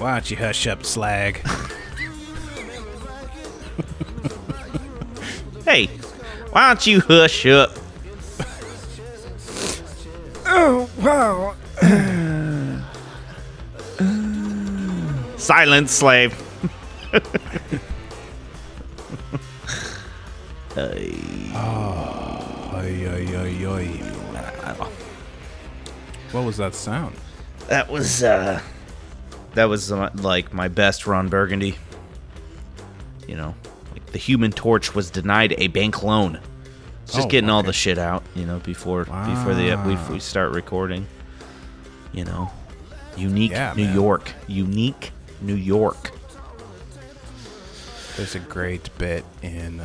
Why don't you hush up, slag? Hey, why don't you hush up? Oh, wow. Silence, slave. What was that sound? That was like my best Ron Burgundy. You know, like The Human Torch was denied a bank loan. It's just getting all the shit out, you know, before we start recording. You know, unique New York. There's a great bit in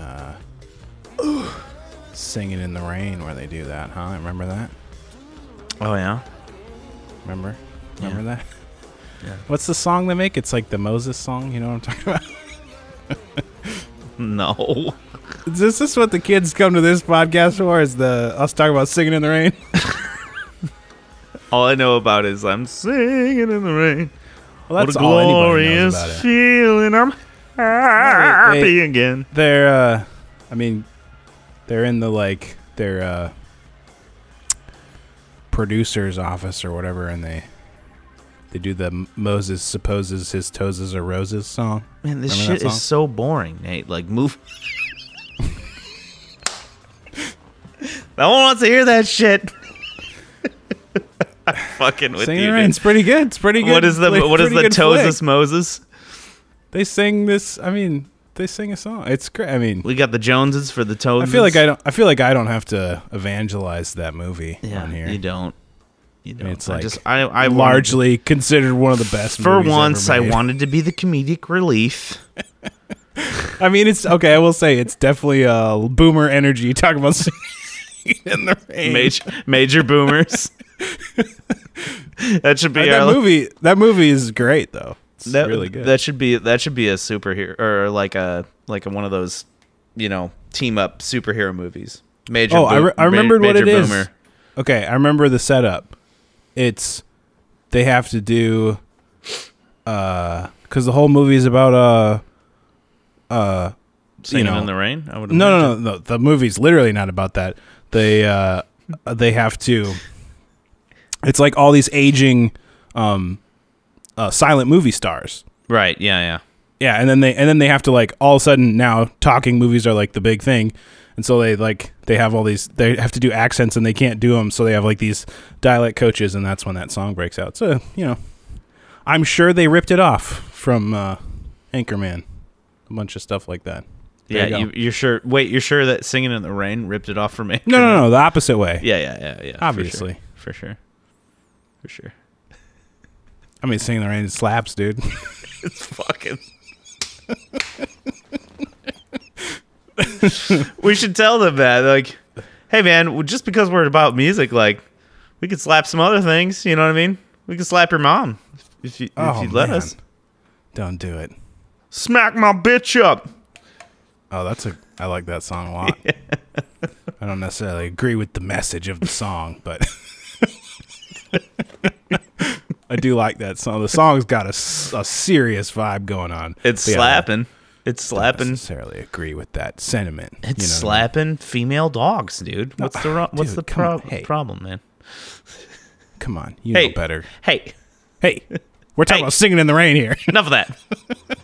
Singing in the Rain where they do that, huh? Remember that? Oh, yeah. Remember that? Yeah. What's the song they make? It's like the Moses song. You know what I'm talking about? No. Is this what the kids come to this podcast for? Is us talking about Singing in the Rain? All I know about is I'm singing in the rain. Well, that's all anybody knows about it. What a glorious feeling. I'm happy again. They're, they're in the, like, their producer's office or whatever, and they do the Moses supposes his toes are roses song. Man, this Remember shit is so boring, Nate. Like, move. No one wants to hear that shit. I'm fucking with Singing you. Dude. It's pretty good. It's pretty good. What is the toes Moses? They sing this. I mean, they sing a song. It's great. I mean, we got the Joneses for the toes. I feel like I don't have to evangelize that movie on here. You don't. I mean, it's like I largely considered one of the best. For once, I wanted to be the comedic relief. I mean, it's okay. I will say it's definitely boomer energy. Talking about Singing in the Rain, major boomers. That should be our movie. That movie is great, though. It's really good. That should be a superhero or like a one of those, you know, team up superhero movies. Major. Oh, I remembered what it boomer. Is. Okay, I remember the setup. It's they have to do because the whole movie is about Singing in the Rain. I would imagine. No. The movie's literally not about that. They have to. It's like all these aging silent movie stars. Right, yeah. And then they have to, like, all of a sudden now talking movies are like the big thing. And so they have to do accents and they can't do them, so they have like these dialect coaches, and that's when that song breaks out. So, you know, I'm sure they ripped it off from Anchorman. A bunch of stuff like that. There yeah, you're sure. Wait, you're sure that Singing in the Rain ripped it off from Anchorman? No, the opposite way. Yeah. Obviously. For sure. I mean, Singing in the Rain slaps, dude. It's fucking. We should tell them that, like, hey, man, just because we're about music, like, we could slap some other things. You know what I mean? We could slap your mom if you'd let us. Don't do it. Smack my bitch up. Oh, I like that song a lot. Yeah. I don't necessarily agree with the message of the song, but. I do like that song. The song's got a serious vibe going on. It's slapping. It's slapping. I don't necessarily agree with that sentiment. It's slapping female dogs, dude. What's the problem, man? Come on, know better. Hey, we're talking about Singing in the Rain here. Enough of that.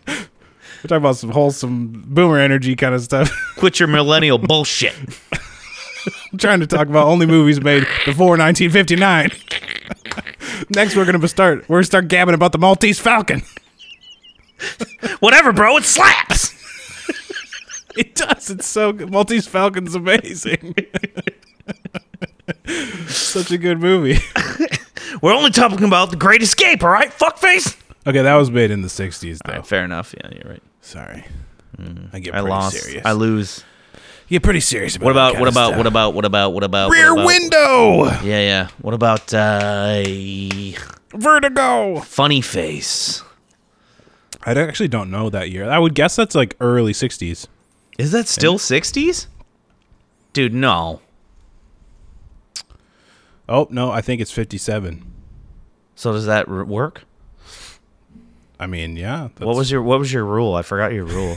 We're talking about some wholesome boomer energy kind of stuff. Quit your millennial bullshit. I'm trying to talk about only movies made before 1959. Next, we're gonna start gabbing about the Maltese Falcon. Whatever, bro, it slaps. It does. It's so good. Maltese Falcon's amazing. Such a good movie. We're only talking about The Great Escape, all right, fuckface. Okay, that was made in the 60s, though. All right, fair enough. Yeah, you're right. Sorry, I get serious. I lose. You get pretty serious about what about Rear Window? Yeah. What about Vertigo? Funny Face. I actually don't know that year. I would guess that's like early 60s. Is that still 60s? Dude, no. Oh, no, I think it's 57. So does that work? I mean, yeah. What was your rule? I forgot your rule.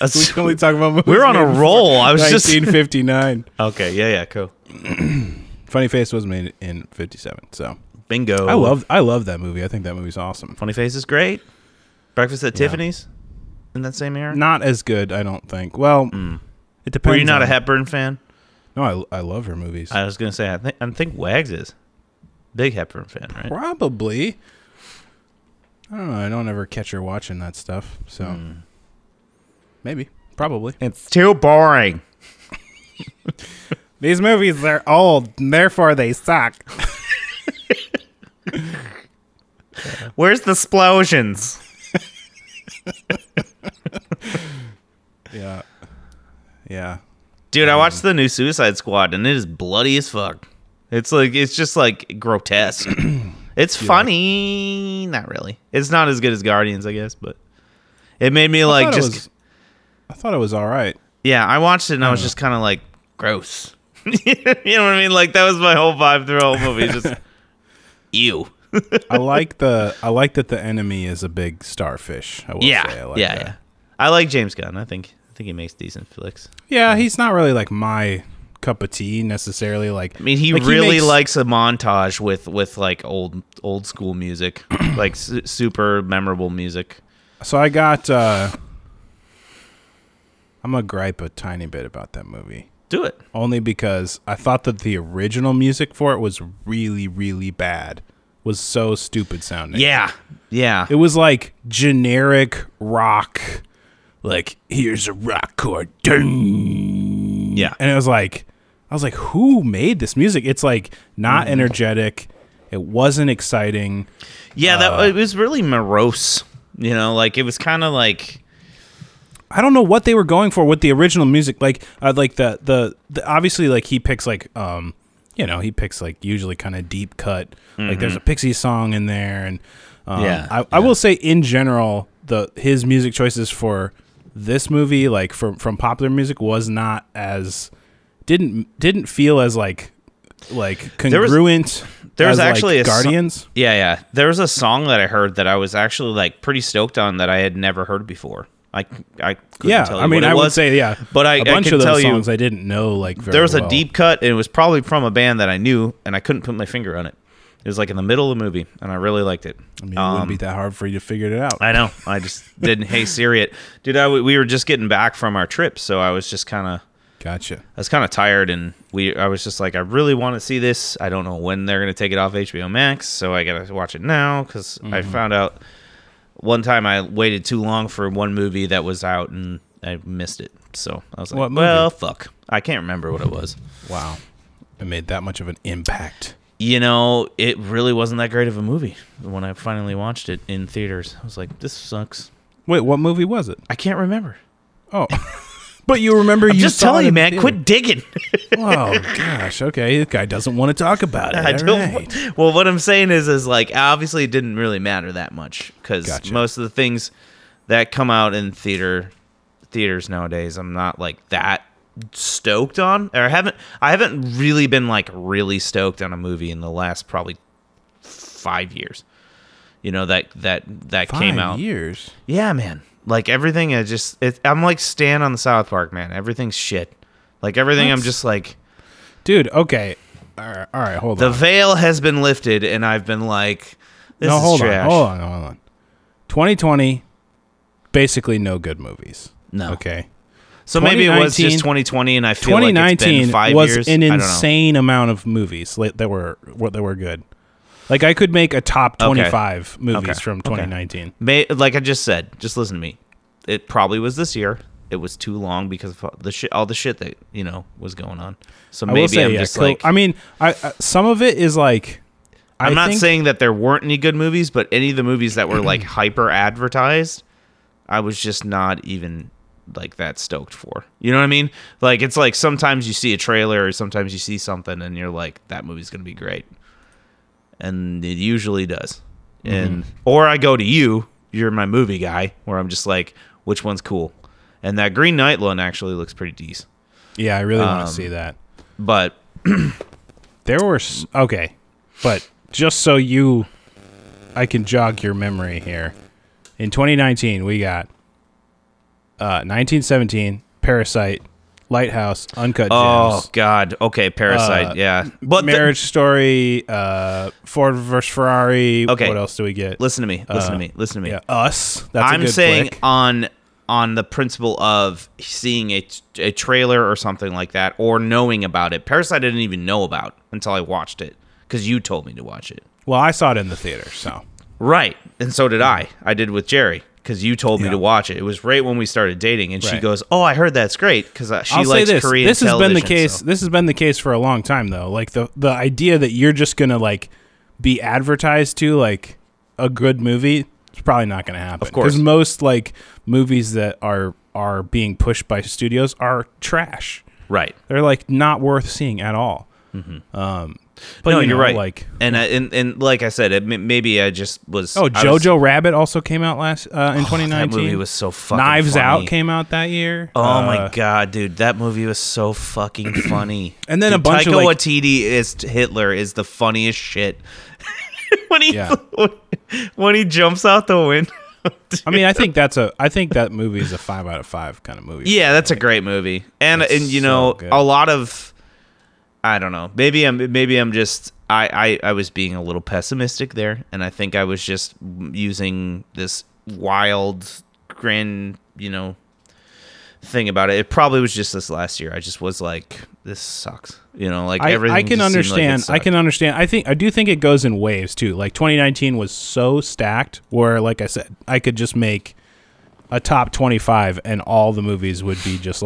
We can only talk about movies. We're on a roll. I was 1959. Okay, yeah, cool. Funny Face was made in 1957, so bingo. I love that movie. I think that movie's awesome. Funny Face is great. Breakfast at Tiffany's in that same era. Not as good, I don't think. Well, it depends. Were you not a Hepburn fan? No, I love her movies. I was gonna say I think Wags is big Hepburn fan, right? Probably. I don't know. I don't ever catch her watching that stuff, so. Maybe. Probably. It's too boring. These movies, they're old, and therefore they suck. Where's the splosions? Yeah. Yeah. Dude, I watched the new Suicide Squad, and it is bloody as fuck. It's just grotesque. It's funny. Yeah. Not really. It's not as good as Guardians, I guess, but it made me I thought it was all right. Yeah, I watched it and I was just kind of like, gross. You know what I mean? Like, that was my whole vibe through the whole movie. Just, ew. I like that the enemy is a big starfish. I will say. I like that. Yeah. I like James Gunn. I think he makes decent flicks. Yeah, he's not really like my cup of tea necessarily. Like, I mean, he likes a montage with like old school music, like super memorable music. So I got. I'm going to gripe a tiny bit about that movie. Do it. Only because I thought that the original music for it was really, really bad. Was so stupid sounding. Yeah. It was like generic rock. Like, here's a rock chord. Ding. Yeah. And it was like, I was like, who made this music? It's like not energetic. It wasn't exciting. Yeah, it was really morose. You know, like it was kind of like... I don't know what they were going for with the original music. Like, the obviously, like he picks like, he picks like usually kind of deep cut. Mm-hmm. Like, there's a Pixie song in there, and I will say in general, his music choices for this movie, like from popular music, was not as didn't feel as like congruent. There's actually like a Guardians. Yeah. There was a song that I heard that I was actually like pretty stoked on that I had never heard before. I couldn't tell you. I mean, I would say, but I bunch of those songs I didn't know, like, very well. There was a deep cut, and it was probably from a band that I knew, and I couldn't put my finger on it. It was, like, in the middle of the movie, and I really liked it. I mean, it wouldn't be that hard for you to figure it out. I know. I just didn't. Hey, Siri it. Dude, we were just getting back from our trip, so I was just kind of... Gotcha. I was kind of tired, and I was just like, I really want to see this. I don't know when they're going to take it off HBO Max, so I got to watch it now, because I found out... One time I waited too long for one movie that was out and I missed it. So I was like, well, fuck. I can't remember what it was. Wow. It made that much of an impact. You know, it really wasn't that great of a movie when I finally watched it in theaters. I was like, this sucks. Wait, what movie was it? I can't remember. Oh. But you remember I'm you just saw telling you, man, theater. Quit digging. Oh, gosh. Okay. This guy doesn't want to talk about it. All right. Well, what I'm saying is like, obviously it didn't really matter that much because most of the things that come out in theaters nowadays, I'm not like that stoked on. Or I haven't really been like really stoked on a movie in the last probably 5 years. You know, that came out. 5 years? Yeah, man. Like, everything, I'm like Stan on the South Park, man. Everything's shit. Like, everything, I'm just like... Dude, okay. All right, hold on. The veil has been lifted, and I've been like, this is trash. Hold on. 2020, basically no good movies. No. Okay. So maybe it was just 2020, and I feel like it's been 5 years. 2019 was an insane amount of movies that were good. Like, I could make a top 25 movies from 2019. Like I just said, just listen to me. It probably was this year. It was too long because of all the shit that, you know, was going on. So maybe some of it is like... I'm not saying that there weren't any good movies, but any of the movies that were like hyper advertised, I was just not even like that stoked for. You know what I mean? Like, it's like sometimes you see a trailer or sometimes you see something and you're like, that movie's going to be great. And it usually does. And or I go to you're my movie guy, where I'm just like, which one's cool? And that Green Knight one actually looks pretty decent. Yeah, I really want to see that. But there were but just so I can jog your memory here. In 2019, we got 1917, Parasite, Lighthouse, Uncut Gems. Oh, God. Okay, Parasite, yeah. But Marriage Story, Ford v Ferrari. Okay. What else do we get? Listen to me. Yeah, Us. That's a good flick. On the principle of seeing a trailer or something like that, or knowing about it. Parasite I didn't even know about until I watched it, because you told me to watch it. Well, I saw it in the theater, so. Right, and so did I. I did with Jerry, because you told me to watch it. It was right when we started dating, and she goes, "Oh, I heard that's great," because she likes Korean television. This has been the case. So. This has been the case for a long time, though. Like the idea that you're just gonna be advertised to like a good movie, it's probably not gonna happen. Of course, because most movies that are being pushed by studios are trash. Right, they're not worth seeing at all. Mm-hmm. But no, you're right. And like I said, maybe I just was. Oh, Jojo Rabbit also came out in 2019. That movie was so fucking. Knives funny. Out came out that year. Oh my god, dude, that movie was so fucking funny. And then dude, a bunch Taika Waititi is Hitler is the funniest shit. when he jumps out the window. Dude. I mean, I think that movie is a 5 out of 5 kind of movie. Yeah, that's a great movie, and you know so a lot of. I don't know. Maybe I'm just I was being a little pessimistic there, and I think I was just using this wild grand, thing about it. It probably was just this last year. I just was like, this sucks. Everything. I can understand. I do think it goes in waves too. 2019 was so stacked where, like I said, I could just make a top 25 and all the movies would be just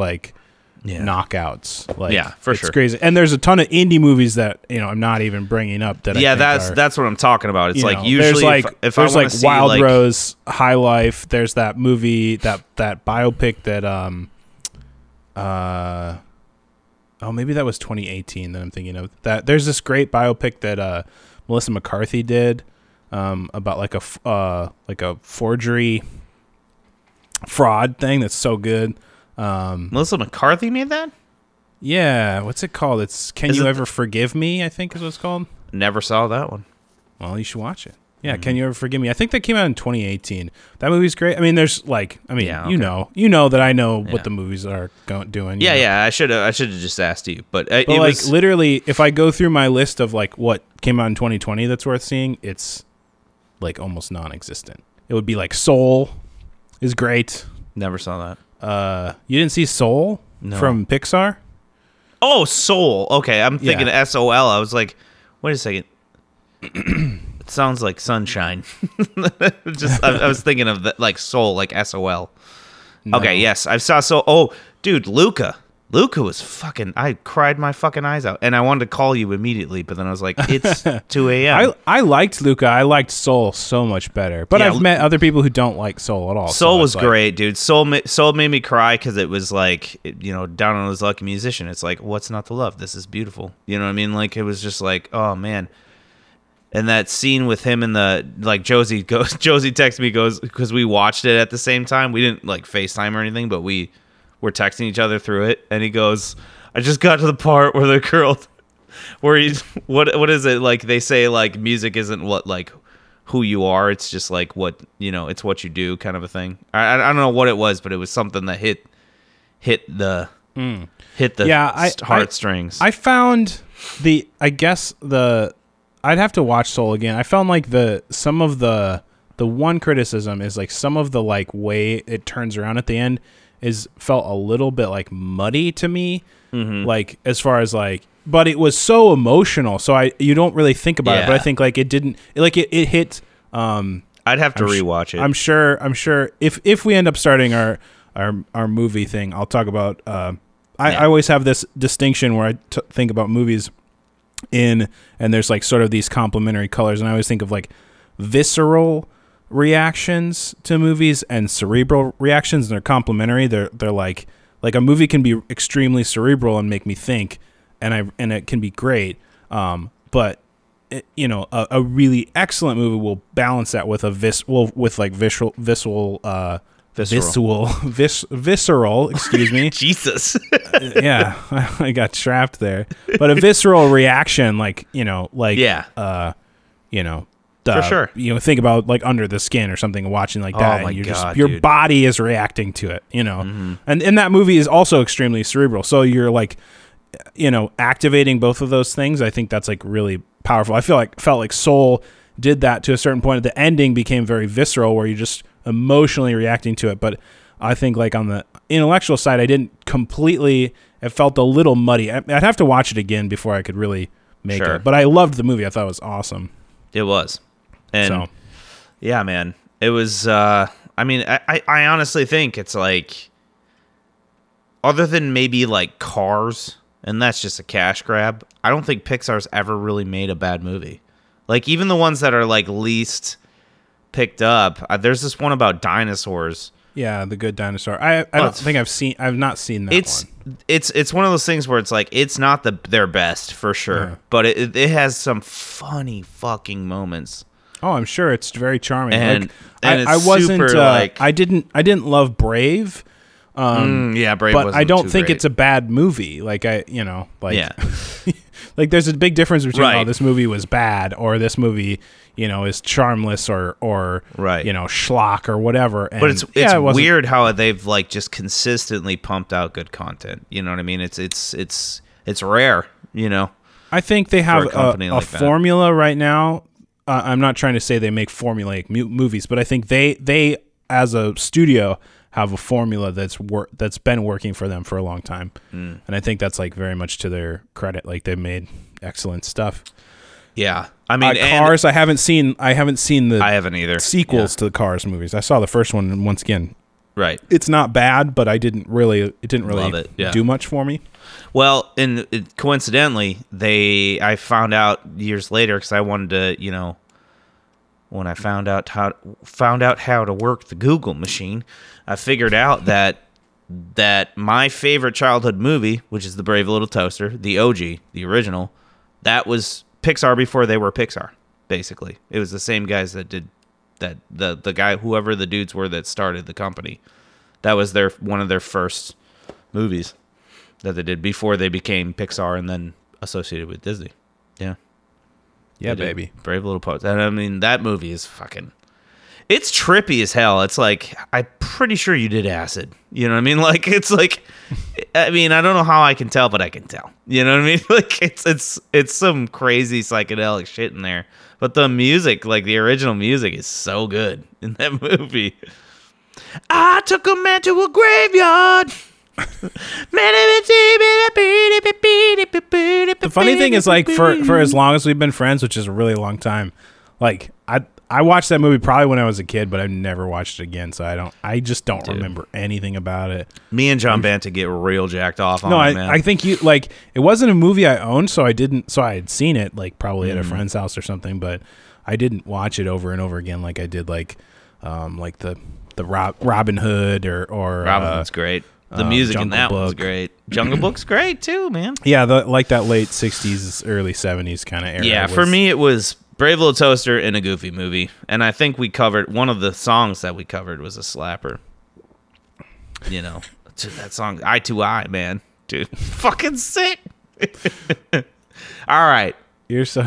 knockouts. It's crazy. And there's a ton of indie movies that I'm not even bringing up that. Yeah, that's what I'm talking about. It's usually if there's Wild Rose, High Life. There's that movie that biopic that maybe that was 2018 that I'm thinking of. That there's this great biopic that Melissa McCarthy did about a forgery fraud thing that's so good. Melissa McCarthy made that? Yeah. What's it called? It's Can You Ever Forgive Me, I think is what it's called. Never saw that one. Well, you should watch it. Yeah, mm-hmm. Can You Ever Forgive Me? I think that came out in 2018. That movie's great. I mean, there's you know what the movies are doing. Yeah. I should have just asked you, but it was literally if I go through my list of what came out in 2020 that's worth seeing, it's almost non-existent. It would be Soul is great. Never saw that. You didn't see Soul from Pixar? Oh, Soul. Okay, I'm thinking SOL. I was like, wait a second. It sounds like sunshine. Just I was thinking of Soul, SOL. No. Okay, yes, I saw Soul. Oh, dude, Luca. Luca was fucking. I cried my fucking eyes out, and I wanted to call you immediately, but then I was like, "It's 2 a.m." I liked Luca. I liked Soul so much better, but I've met other people who don't like Soul at all. Soul was great, dude. Soul made me cry because it was down on his lucky musician. It's what's not to love? This is beautiful. You know what I mean? It was just oh man. And that scene with him and the Josie texts me because we watched it at the same time. We didn't FaceTime or anything, but we. We're texting each other through it, and he goes, "I just got to the part where the girl, where he's what is it they say music isn't what who you are, it's just what it's what you do kind of a thing." I don't know what it was, but it was something that hit the heartstrings. I found I'd have to watch Soul again. I found some of the one criticism is some of the way it turns around at the end. Felt a little bit muddy to me, mm-hmm. As far as but it was so emotional, so you don't really think about it. But I think it didn't it hit. I'd have to rewatch it. I'm sure if we end up starting our movie thing, I'll talk about. I always have this distinction where I think about movies and there's sort of these complementary colors, and I always think of visceral reactions to movies and cerebral reactions, and they're complementary. They're like a movie can be extremely cerebral and make me think, and it can be great. But it, a really excellent movie will balance that with visceral. Excuse me, Jesus. Yeah, I got trapped there. But a visceral reaction, for sure. You know, think about like Under the Skin or something, watching like that. Oh my God, your body is reacting to it, you know. Mm-hmm. And that movie is also extremely cerebral. So you're like, you know, activating both of those things. I think that's like really powerful. I felt like Soul did that to a certain point. The ending became very visceral, where you're just emotionally reacting to it. But I think like on the intellectual side, I didn't completely. It felt a little muddy. I'd have to watch it again before I could really make it. But I loved the movie. I thought it was awesome. It was. And so, yeah, man, it was, I mean, I honestly think it's like, other than maybe like Cars, and that's just a cash grab, I don't think Pixar's ever really made a bad movie. Like even the ones that are like least picked up, there's this one about dinosaurs. Yeah, The Good Dinosaur. I don't think I've seen that one. It's one of those things where it's like, it's not their best for sure, yeah, but it has some funny fucking moments. Oh, I'm sure it's very charming. I didn't love Brave. Brave but wasn't I don't too think great. It's a bad movie. Like yeah. Like there's a big difference between oh, this movie was bad, or this movie, you know, is charmless or right, you know, schlock or whatever. And but it's weird how they've like just consistently pumped out good content. You know what I mean? It's rare, you know. I think they have a formula right now. I'm not trying to say they make formulaic movies, but I think they as a studio have a formula that's been working for them for a long time. Mm. And I think that's like very much to their credit. Like they've made excellent stuff. Yeah. I mean, Cars, I haven't seen the sequels to the Cars movies. I saw the first one, and once again, right, it's not bad, but it didn't really do much for me. Well, and coincidentally, I found out years later, because I wanted to, you know, when I found out how to work the Google machine, I figured out that my favorite childhood movie, which is The Brave Little Toaster, the OG, the original, that was Pixar before they were Pixar. Basically, it was the same guys that did that. The guy, whoever the dudes were that started the company, that was one of their first movies that they did before they became Pixar and then associated with Disney. Yeah. Yeah, baby. Brave Little Toaster. And I mean, that movie is fucking... It's trippy as hell. It's like, I'm pretty sure you did acid. You know what I mean? Like, it's like... I mean, I don't know how I can tell, but I can tell. You know what I mean? Like, it's some crazy psychedelic shit in there. But the music, like, the original music is so good in that movie. I took a man to a graveyard... The funny thing is, like, for as long as we've been friends, which is a really long time, like I watched that movie probably when I was a kid, but I've never watched it again, so I just don't remember anything about it. Me and John Banta get real jacked off on it, man. I think you like it wasn't a movie I owned, so I had seen it like probably at a friend's house or something, but I didn't watch it over and over again like I did like the Robin Hood or Robin Hood's great. The music in that one's great. Jungle Book's great too, man. Yeah, like that late 60s, early 70s kind of era. Yeah, for me it was Brave Little Toaster and A Goofy Movie. And I think we covered, one of the songs that we covered was a slapper. You know, dude, that song, Eye to Eye, man. Dude, fucking sick. All right. You're so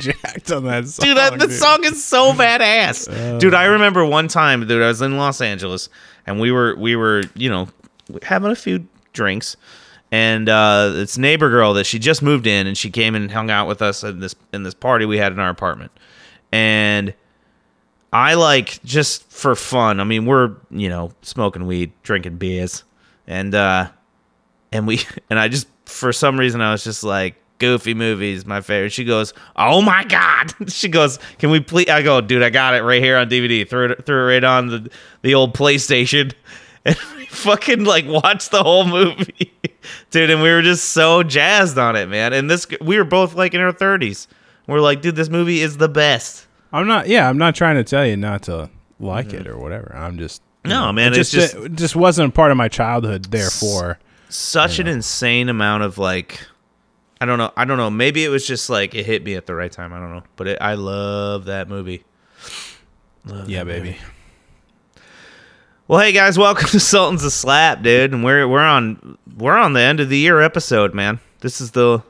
jacked on that song. Dude, the song is so badass. Dude, I remember one time, dude, I was in Los Angeles, and we were, you know, having a few drinks, and this neighbor girl that she just moved in, and she came and hung out with us at this party we had in our apartment. And I, like, just for fun, I mean, we're, you know, smoking weed, drinking beers, and I just, for some reason, I was just like, Goofy Movies, my favorite. She goes, oh my God. She goes, can we please? I go, dude, I got it right here on DVD. Threw it right on the old PlayStation. And we fucking like watched the whole movie. Dude, and we were just so jazzed on it, man. And we were both like in our 30s. We're like, dude, this movie is the best. I'm not trying to tell you not to like it or whatever. I'm just, no, man, it just wasn't a part of my childhood, therefore. Such an insane amount of like, I don't know. Maybe it was just like it hit me at the right time. I don't know. But I love that movie. Love that baby. Well, hey guys, welcome to Sultans of Slap, dude. And we're on the end of the year episode, man. This is the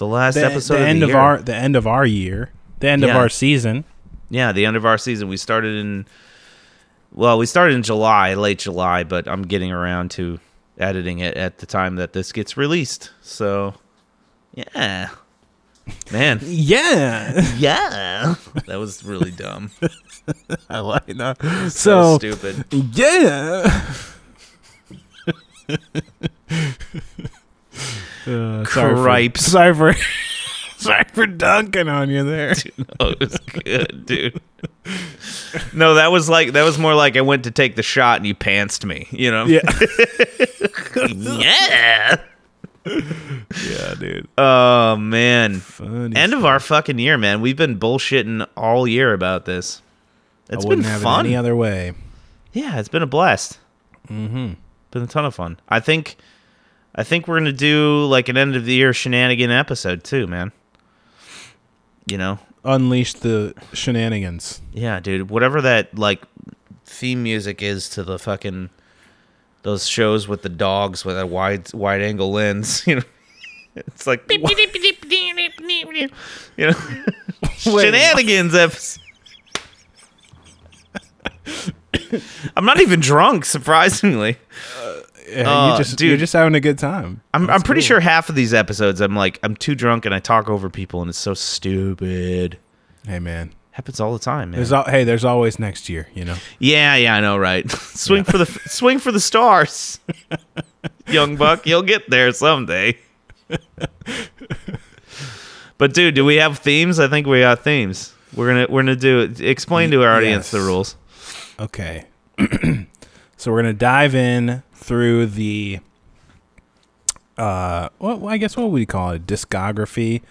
last episode of the year. The end of our year. the end of our season. Yeah, the end of our season. We started in, well, we started in July, late July, but I'm getting around to editing it at the time that this gets released. So, yeah. Man. Yeah. Yeah. That was really dumb. I like that. So stupid. Yeah. Cripes. Sorry for dunking on you there. Dude, no, it was good, dude. No, that was more like I went to take the shot and you pantsed me, you know? Yeah. Yeah. Yeah, dude. Oh, man. Funny End stuff. Of our fucking year, man. We've been bullshitting all year about this. It's been fun. It any other way. Yeah, it's been a blast. Mm-hmm. Been a ton of fun. I think we're gonna do like an end of the year shenanigan episode too, man. You know, unleash the shenanigans. Yeah, dude. Whatever that like theme music is to the fucking those shows with the dogs with a wide angle lens. You know, it's like beep, beep, beep, beep, beep, beep, beep, you know, shenanigans episode. I'm not even drunk, surprisingly. Yeah, you're just having a good time. I'm pretty sure half of these episodes, I'm too drunk and I talk over people, and it's so stupid. Hey, man, happens all the time, man. There's always next year, you know. Yeah, I know, right? Swing for the stars, young buck. You'll get there someday. But dude, do we have themes? I think we got themes. We're gonna do explain to our audience the rules. Okay. So we're going to dive in through the, I guess what would we call it? Discography.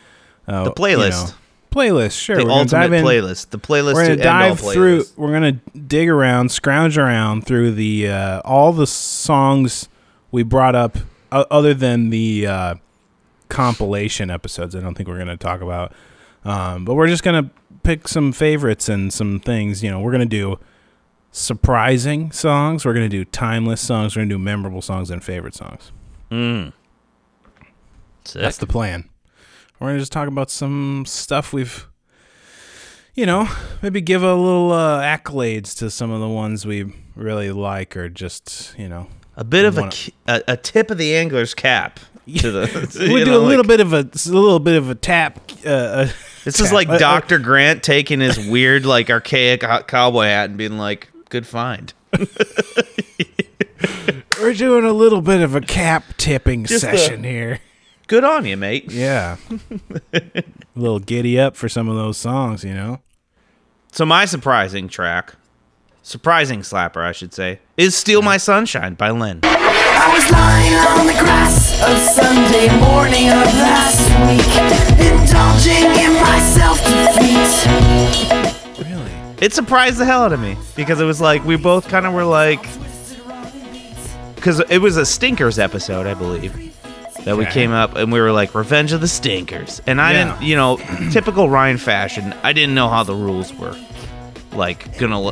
The playlist. You know, playlist, sure. The ultimate playlist. The playlist to end all playlists. We're going to dig around, scrounge around through the all the songs we brought up other than the compilation episodes. I don't think we're going to talk about. But we're just going to pick some favorites and some things. You know, we're going to do surprising songs, we're going to do timeless songs, we're going to do memorable songs and favorite songs. Sick. That's the plan. We're going to just talk about some stuff we've, you know, maybe give a little accolades to some of the ones we really like, or just, you know, a bit of a tip of the angler's cap to the we do a little bit of a tap. This is like Dr. Grant taking his weird like archaic cowboy hat and being like, good find. We're doing a little bit of a cap tipping session here. Good on you, mate. Yeah. A little giddy up for some of those songs, you know. So my surprising slapper, I should say, is Steal My Sunshine by Lynn. I was lying on the grass of Sunday morning of last week, indulging in my self-defeat. It surprised the hell out of me, because it was like, we both kind of were like, because it was a Stinkers episode, I believe, that we came up and we were like, Revenge of the Stinkers. And I didn't, you know, typical Ryan fashion, I didn't know how the rules were, like, gonna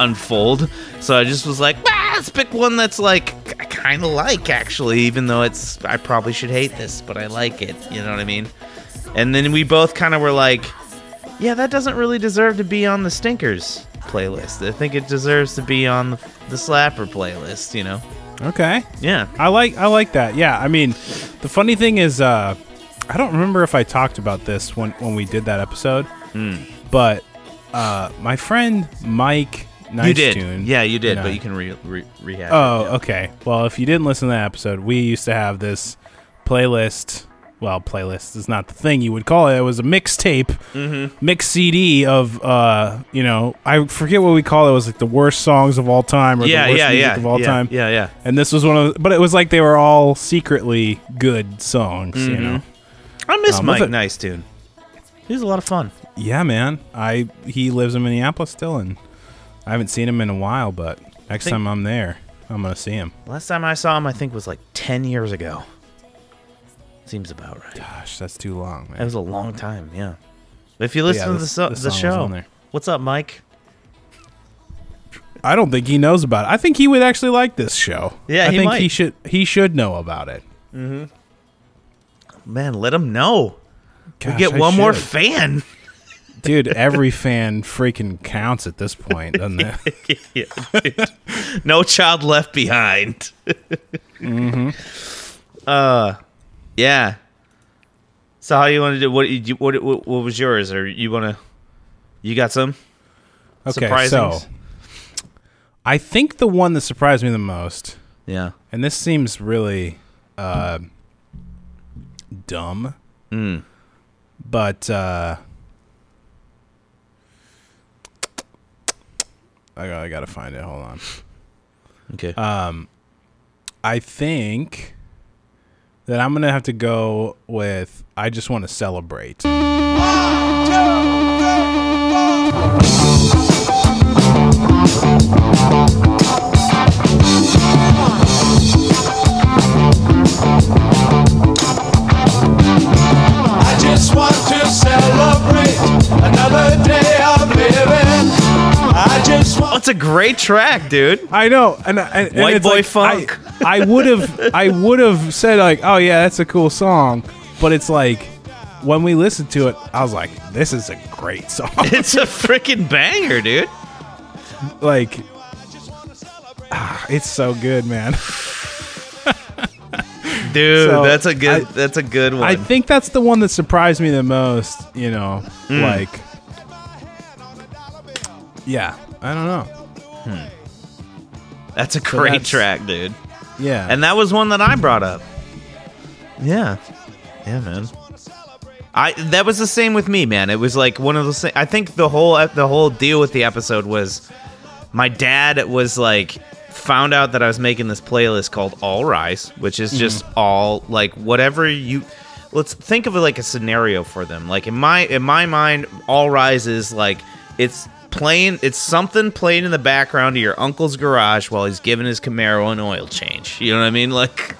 unfold. So I just was like, let's pick one that's like, I kind of like, actually, even though it's, I probably should hate this, but I like it. You know what I mean? And then we both kind of were like, yeah, that doesn't really deserve to be on the Stinkers playlist. I think it deserves to be on the Slapper playlist, you know? Okay. Yeah. I like that. Yeah, I mean, the funny thing is, I don't remember if I talked about this when we did that episode, but my friend Mike Nice You did. Tune, yeah, you did, you know, but you can rehab it. Oh, okay. Well, if you didn't listen to that episode, we used to have this playlist. Well, playlist is not the thing you would call it. It was a mixtape, mix CD of, you know, I forget what we call it. It was like the worst songs of all time, or the worst music of all time. Yeah, yeah, and this was one of, but it was like they were all secretly good songs, you know. I miss Mike Nice Tune. He was a lot of fun. Yeah, man. He lives in Minneapolis still, and I haven't seen him in a while, but next time I'm there, I'm going to see him. Last time I saw him, I think, was like 10 years ago. Seems about right. Gosh, that's too long, man. That was a long time, yeah. If you listen to the show, what's up, Mike? I don't think he knows about it. I think he would actually like this show. Yeah, I think he should. He should know about it. Man, let him know. Gosh, we'll get one more fan. Dude, every fan freaking counts at this point, doesn't it? Yeah, no child left behind. Mm-hmm. Yeah. So how do you want to do? What was yours? Or you want to? You got some? Okay, surprisings? So I think the one that surprised me the most. Yeah. And this seems really dumb. Mm. But I gotta find it. Hold on. Okay. I think that I'm gonna have to go with I Just Want to Celebrate. 1, 2, 3, 4. Want to celebrate another day of living. I just want. That's a great track, dude. I know, and white boy like, funk. I would have said like, oh yeah, that's a cool song, but it's like when we listened to it, I was like, this is a great song. It's a freaking banger, dude. Like, it's so good, man. Dude, so that's a good one. I think that's the one that surprised me the most, you know, like, yeah, I don't know. That's a great track, dude. Yeah. And that was one that I brought up. Yeah. Yeah, man. That was the same with me, man. It was like one of those, I think the whole deal with the episode was my dad was like, found out that I was making this playlist called All Rise, which is just all like whatever you. Let's think of it like a scenario for them. Like in my mind, All Rise is like it's something playing in the background of your uncle's garage while he's giving his Camaro an oil change. You know what I mean? Like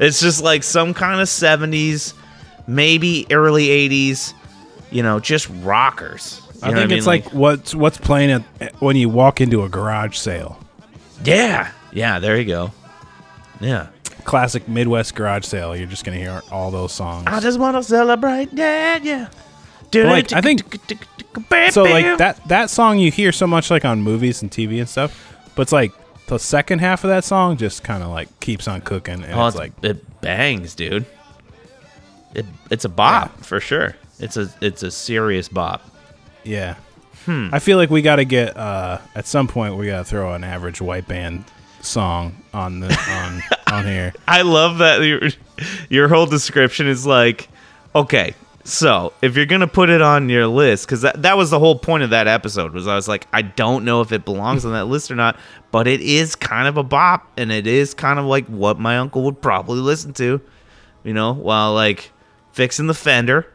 it's just like some kind of 70s, maybe early 80s, you know, just rockers. You know I think it's mean? Like what's playing at, when you walk into a garage sale. Yeah. Yeah, there you go. Yeah. Classic Midwest garage sale. You're just going to hear all those songs. I just want to celebrate that, yeah. But like, I think, so like that song you hear so much like on movies and TV and stuff, but it's like the second half of that song just kind of like keeps on cooking. And it's like. It bangs, dude. It's a bop, yeah. For sure. It's a serious bop. Yeah. I feel like we got to get at some point we got to throw an average white band song on here. I love that your whole description is like, okay, so if you're gonna put it on your list, because that was the whole point of that episode was I was like, I don't know if it belongs on that list or not, but it is kind of a bop and it is kind of like what my uncle would probably listen to, you know, while like fixing the fender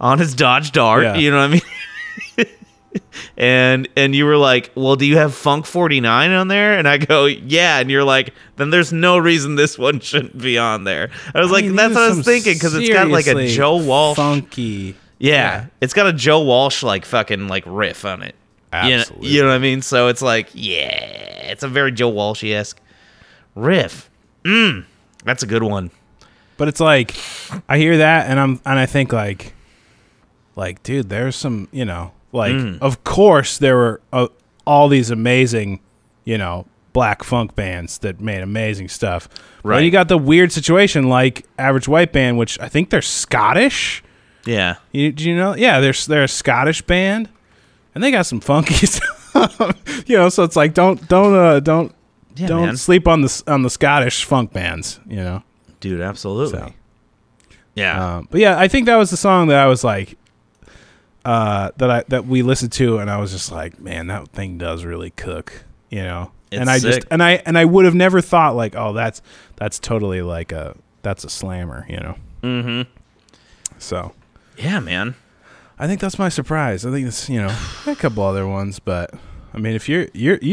on his Dodge Dart. Yeah. You know what I mean? And you were like, well, do you have Funk 49 on there? And I go, yeah. And you're like, then there's no reason this one shouldn't be on there. I was like, that's what I was thinking, because it's got like a Joe Walsh funky. Yeah, it's got a Joe Walsh like fucking like riff on it. Absolutely. You know what I mean? So it's like, yeah, it's a very Joe Walsh-esque riff. That's a good one. But it's like, I hear that and I think like dude, there's some, you know. Like, of course, there were all these amazing, you know, black funk bands that made amazing stuff. Right. But you got the weird situation like Average White Band, which I think they're Scottish. Yeah. Do you know? Yeah, they're a Scottish band, and they got some funky stuff. You know, so it's like don't sleep on the Scottish funk bands. You know, dude, absolutely. So, yeah, but yeah, I think that was the song that I was like. That we listened to, and I was just like, man, that thing does really cook, you know. It's and I sick. Just and I would have never thought like, oh, that's totally like that's a slammer, you know. Mm-hmm. So. Yeah, man. I think that's my surprise. I think it's, you know, a couple other ones, but I mean, if you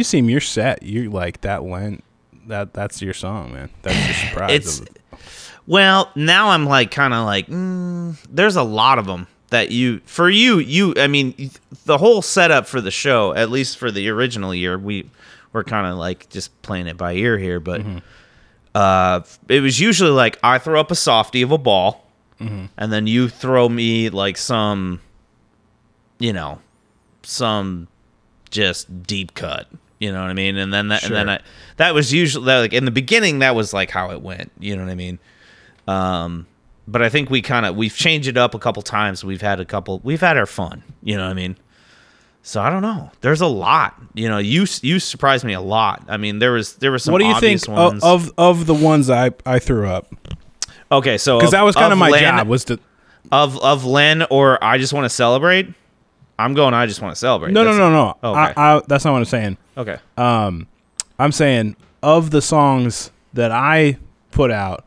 seem you're set, you like that went that's your song, man. That's your surprise. Well, now I'm like kind of like there's a lot of them. That I mean, the whole setup for the show, at least for the original year, we're kind of like just playing it by ear here, but it was usually like I throw up a softie of a ball, and then you throw me like some you know, some just deep cut. You know what I mean? And then that, sure. And then that was usually like in the beginning, that was like how it went. You know what I mean? But I think we've changed it up a couple times. We've had our fun. You know what I mean? So I don't know. There's a lot. You know, you surprised me a lot. I mean, there was some obvious ones. What do you think of the ones I threw up? Okay, so because that was kind of my job was to of Len or I Just Want to Celebrate. I'm going. I Just Want to Celebrate. No. Oh, okay. That's not what I'm saying. Okay. I'm saying of the songs that I put out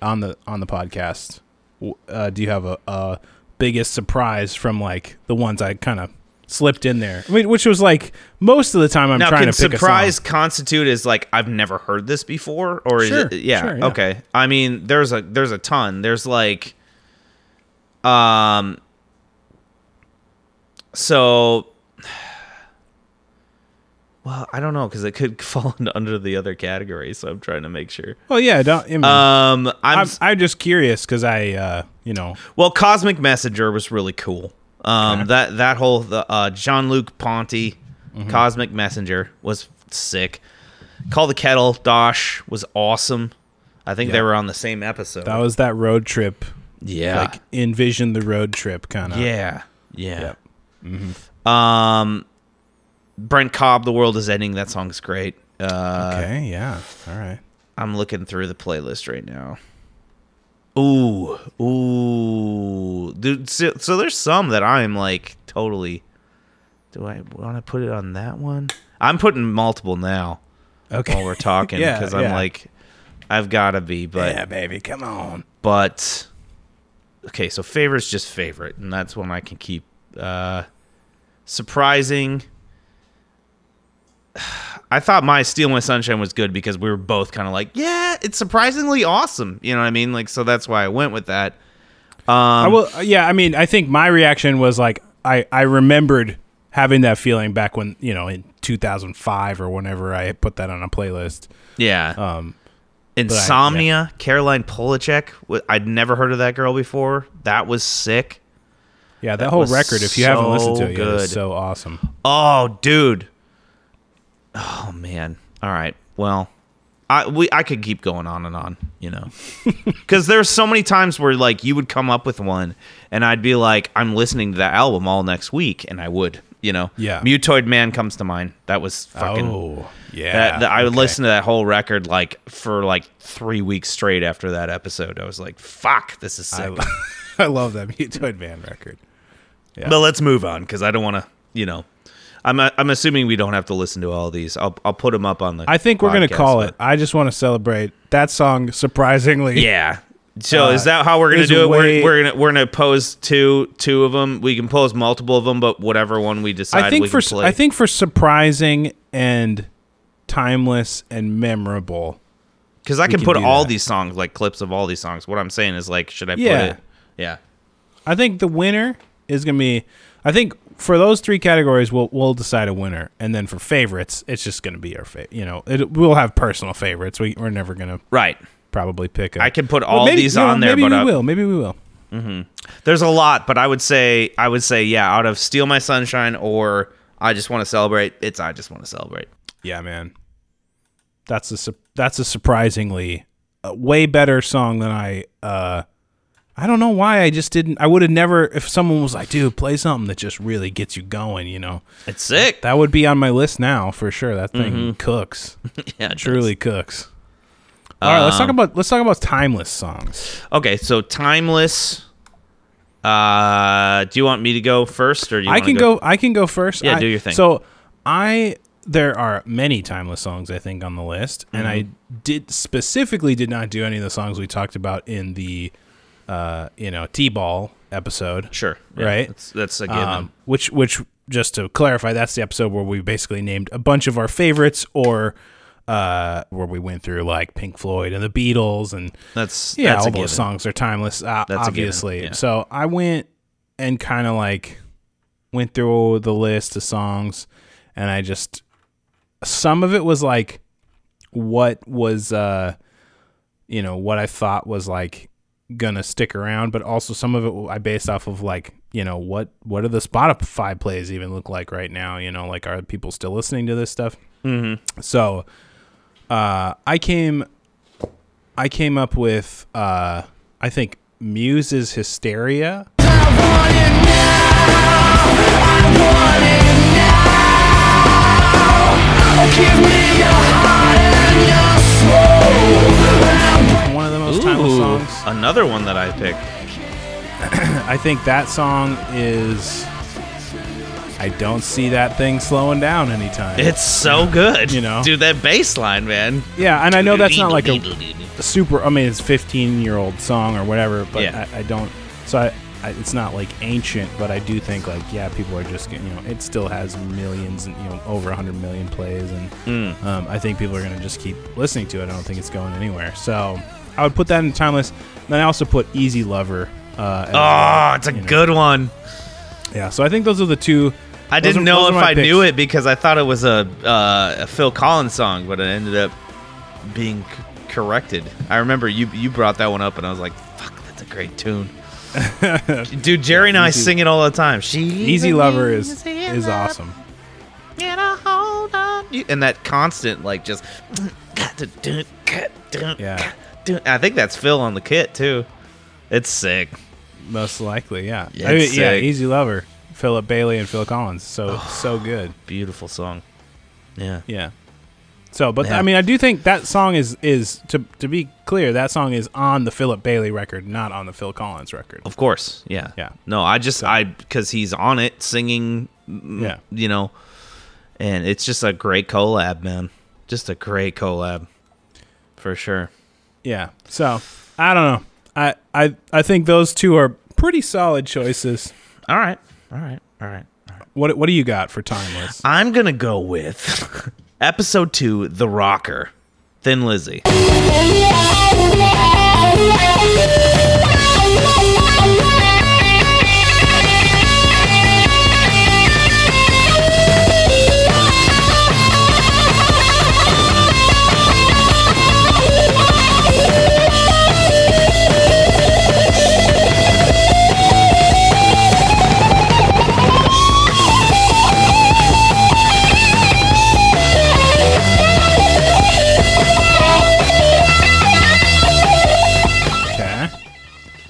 on the podcast, do you have a biggest surprise from like the ones I kind of slipped in there? I mean, which was like most of the time I'm now, trying to pick a song. Now, can surprise constitute as like I've never heard this before, or sure, is it, yeah, sure, yeah, okay. I mean, there's a ton. There's like, so, well, I don't know because it could fall under the other category. So I'm trying to make sure. Well, yeah, don't. I mean, I'm just curious because I. Well, Cosmic Messenger was really cool. Okay. That whole Jean-Luc Ponty, mm-hmm. Cosmic Messenger was sick. Call the Kettle, Dosh was awesome. I think they were on the same episode. That was that road trip. Yeah, like envision the road trip kind of. Yeah. Yep. Mm-hmm. Brent Cobb, The World Is Ending. That song's great. Okay, yeah. All right. I'm looking through the playlist right now. Ooh. Dude, so there's some that I'm like totally... Do I want to put it on that one? I'm putting multiple now. Okay. While we're talking. Because I'm like, I've got to be. But, yeah, baby, come on. But, okay, so favorite's just favorite. And that's one I can keep. Surprising... I thought my Steal My Sunshine was good because we were both kind of like, yeah, it's surprisingly awesome. You know what I mean? Like, so that's why I went with that. I mean, I think my reaction was like, I remembered having that feeling back when, you know, in 2005 or whenever I put that on a playlist. Yeah. Insomnia, Caroline Polachek. I'd never heard of that girl before. That was sick. Yeah, that whole record, if you haven't listened to it, is so awesome. Oh, dude. Oh man! All right. Well, I could keep going on and on, you know, because there's so many times where like you would come up with one, and I'd be like, I'm listening to that album all next week, and I would, you know, yeah. Mutoid Man comes to mind. That was fucking. Oh yeah. I would listen to that whole record like for like 3 weeks straight after that episode. I was like, fuck, this is sick. I love that Mutoid Man record. Yeah. But let's move on because I don't want to, you know. I'm assuming we don't have to listen to all these. I'll put them up on the. I think we're going to call it. I Just Want to Celebrate. That song, surprisingly. Yeah. So is that how we're going to do it? We're going to pose two of them. We can pose multiple of them, but whatever one we decide. I think for surprising and timeless and memorable. Because I can put all these songs, like clips of all these songs. What I'm saying is, like, should I put it? Yeah. I think the winner is going to be. I think. For those three categories, we'll decide a winner, and then for favorites, it's just going to be our favorite. You know, we'll have personal favorites. We're never going to probably pick. I can put all these on there, but maybe we will. Mm-hmm. There's a lot, but I would say yeah. Out of Steal My Sunshine or I Just Want to Celebrate, it's I Just Want to Celebrate. Yeah, man, that's a surprisingly way better song than I. I don't know why I just didn't. I would have never, if someone was like, dude, play something that just really gets you going, you know. It's sick. That would be on my list now for sure. That thing cooks. Yeah, it truly cooks. All right, let's talk about timeless songs. Okay, so timeless. Do you want me to go first, or do you want to go? I can go first. Yeah, do your thing. So there are many timeless songs I think on the list, and I did not do any of the songs we talked about in the. T-ball episode. Sure. Yeah, right. That's a given. Which just to clarify, that's the episode where we basically named a bunch of our favorites, or where we went through like Pink Floyd and the Beatles, and that's all those songs are timeless. That's obviously. Yeah. So I went and kind of like went through the list of songs, and I just some of it was like what was what I thought was like. Gonna stick around, but also some of it I based off of like you know, what do the Spotify plays even look like right now? You know, like, are people still listening to this stuff? Mm-hmm. So I came up with, I think, Muse's Hysteria. I want it now. I want it now. Oh, give me your heart and your soul. One of the most timeless songs. Another one that I picked. I think that song is, I don't see that thing slowing down anytime. It's so good. You know? Dude, that bass line, man. Yeah, and I know that's not like a super, I mean, it's a 15-year-old song or whatever, but yeah. I don't, so I it's not like ancient, but I do think like, yeah, people are just getting, you know, it still has millions and, you know, over 100 million plays, and I think people are going to just keep listening to it. I don't think it's going anywhere. So I would put that in timeless. Then I also put Easy Lover. It's a good one. Yeah, so I think those are the two. I didn't know if I knew it because I thought it was a Phil Collins song, but it ended up being corrected. I remember you brought that one up, and I was like, "Fuck, that's a great tune." Dude, Jerry and I sing it all the time. Easy Lover is awesome. And I hold on, and that constant like just. Yeah. I think that's Phil on the kit too. It's sick. Most likely, yeah. Yeah, Easy Lover. Philip Bailey and Phil Collins. So good. Beautiful song. Yeah. Yeah. So, but yeah. I mean, I do think that song is to be clear, that song is on the Philip Bailey record, not on the Phil Collins record. Of course. Yeah. Yeah. No, because he's on it singing, yeah. You know, and it's just a great collab, man. Just a great collab. For sure. Yeah. So, I don't know. I think those two are pretty solid choices. All right. What do you got for timeless? I'm gonna go with episode 2, The Rocker, Thin Lizzy.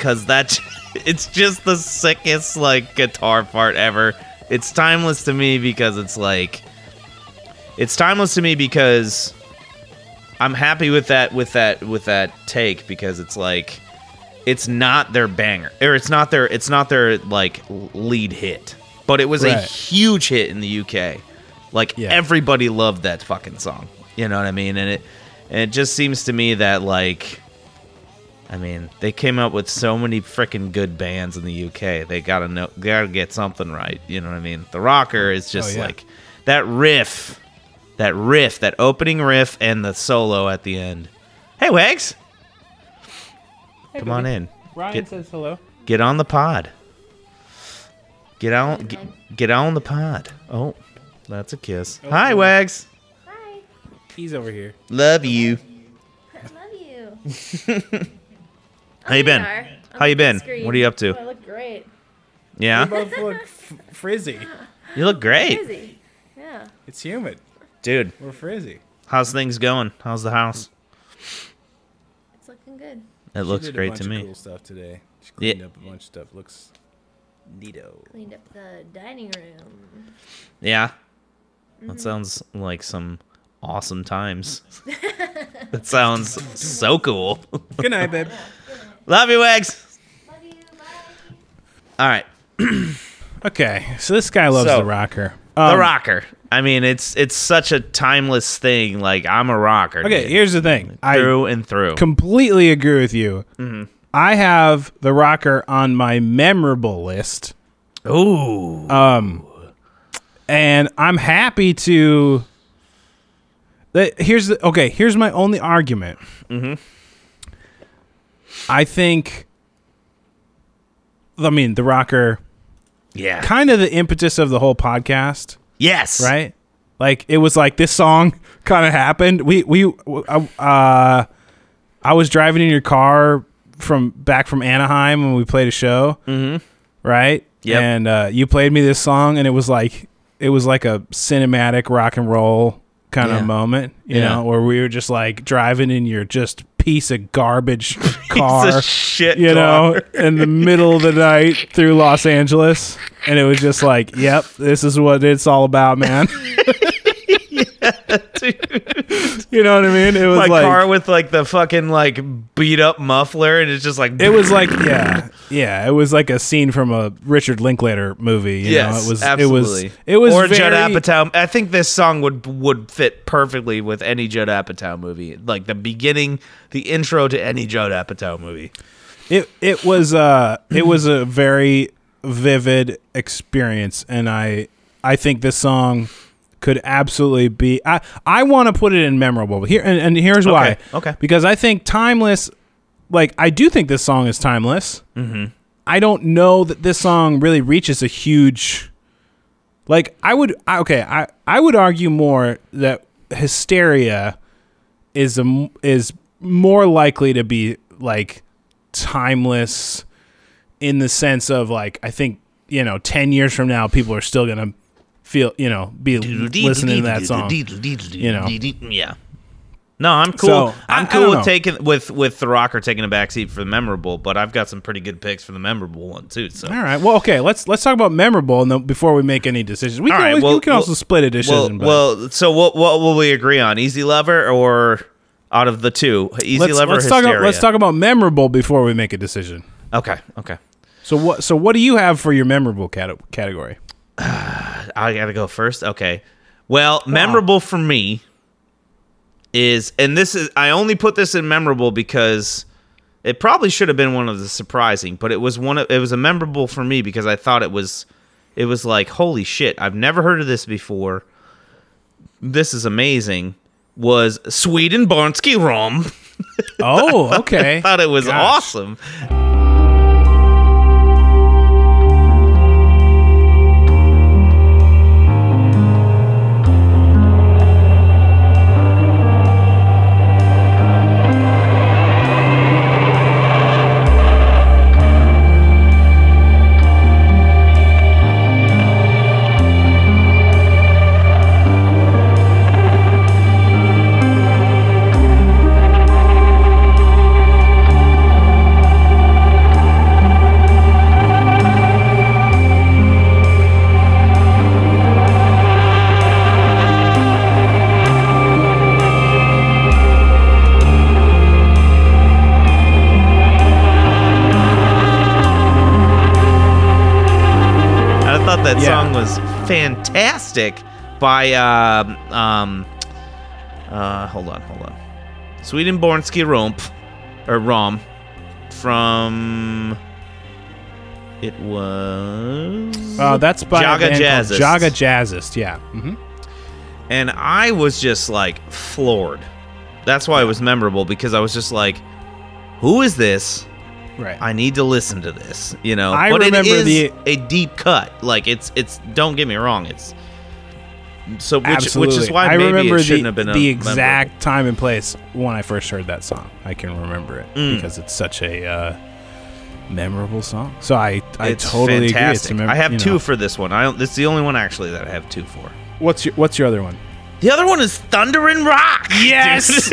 Because it's just the sickest, like, guitar part ever. It's timeless to me because it's timeless to me because I'm happy with that take, because it's like, it's not their banger, or it's not their like lead hit, but it was right. A huge hit in the UK. Like, yeah. Everybody loved that fucking song. You know what I mean? And it just seems to me that, like, I mean, they came up with so many freaking good bands in the UK. They gotta get something right. You know what I mean? The Rocker is just like that riff, that opening riff, and the solo at the end. Hey, Wags, come on in. Ryan says hello. Get on the pod. Get on the pod. Oh, that's a kiss. Okay. Hi, Wags. Hi. He's over here. Love you. Love you. How you been? Screen. What are you up to? Oh, I look great. Yeah? You both look frizzy. You look great. Frizzy. Yeah. It's humid. Dude. We're frizzy. How's things going? How's the house? It's looking good. It looks great to me. She did a bunch of cool stuff today. She cleaned up a bunch of stuff. Looks neato. Cleaned up the dining room. Yeah. Mm-hmm. That sounds like some awesome times. That sounds so cool. Good night, babe. Love you, Wags. Love you. Bye. All right. Okay. So this guy loves The Rocker. The Rocker. I mean, it's such a timeless thing. Like, I'm a rocker. Okay. Dude. Here's the thing. Through and through. Completely agree with you. Mm-hmm. I have The Rocker on my memorable list. Ooh. And I'm happy to. Here's my only argument. Mm-hmm. I mean, The Rocker, kind of the impetus of the whole podcast. Yes. Right? Like, it was like this song kind of happened. I was driving in your car back from Anaheim when we played a show, mm-hmm. right? Yeah. And you played me this song, and it was like a cinematic rock and roll kind of moment, you know, where we were just like driving in your just piece of garbage car, piece of shit you car. Know, in the middle of the night through Los Angeles. And it was just like, yep, this is what it's all about, man. Yeah, dude. You know what I mean? It was my like, car with like the fucking like beat up muffler, and it's just like it was like yeah. It was like a scene from a Richard Linklater movie. You know? It was absolutely. It was or very, Judd Apatow. I think this song would fit perfectly with any Judd Apatow movie, like the beginning, the intro to any Judd Apatow movie. It was a very vivid experience, and I think this song could absolutely be. I want to put it in memorable here, and here's why. Okay. Because I think timeless. Like I do think this song is timeless. Mm-hmm. I don't know that this song really reaches a huge. Like I would argue more that Hysteria is more likely to be like timeless, in the sense of like I think 10 years from now people are still gonna feel, be listening to that song, Yeah. No, I'm cool. So, I'm cool with with the rocker taking a backseat for the memorable, but I've got some pretty good picks for the memorable one too. So all right, well, okay, let's talk about memorable, and then before we make any decisions, we can also split a decision. Well, so what will we agree on? Easy Lover or out of the two, Easy Lover. Let's talk about memorable before we make a decision. Okay. So what do you have for your memorable category? I gotta go first. Okay. Well, memorable for me is, and this is, I only put this in memorable because it probably should have been one of the surprising, but it was a memorable for me because I thought it was like, holy shit, I've never heard of this before. This is amazing. Was Swedenborgsky Rom. Oh, okay. I thought it was awesome. Fantastic by hold on Swedenborgsky Rom from it was that's by Jaga Jazzist yeah. Mm-hmm. And I was just like floored. That's why it was memorable, because I was just like, who is this? Right. I need to listen to this, But it is a deep cut. Like it's. Don't get me wrong. It's so which is why maybe it shouldn't have been the exact time and place when I first heard that song. I can remember it because it's such a memorable song. So I totally agree. It's fantastic. I have two for this one. It's the only one actually that I have two for. What's your other one? The other one is Thundering Rock. Yes.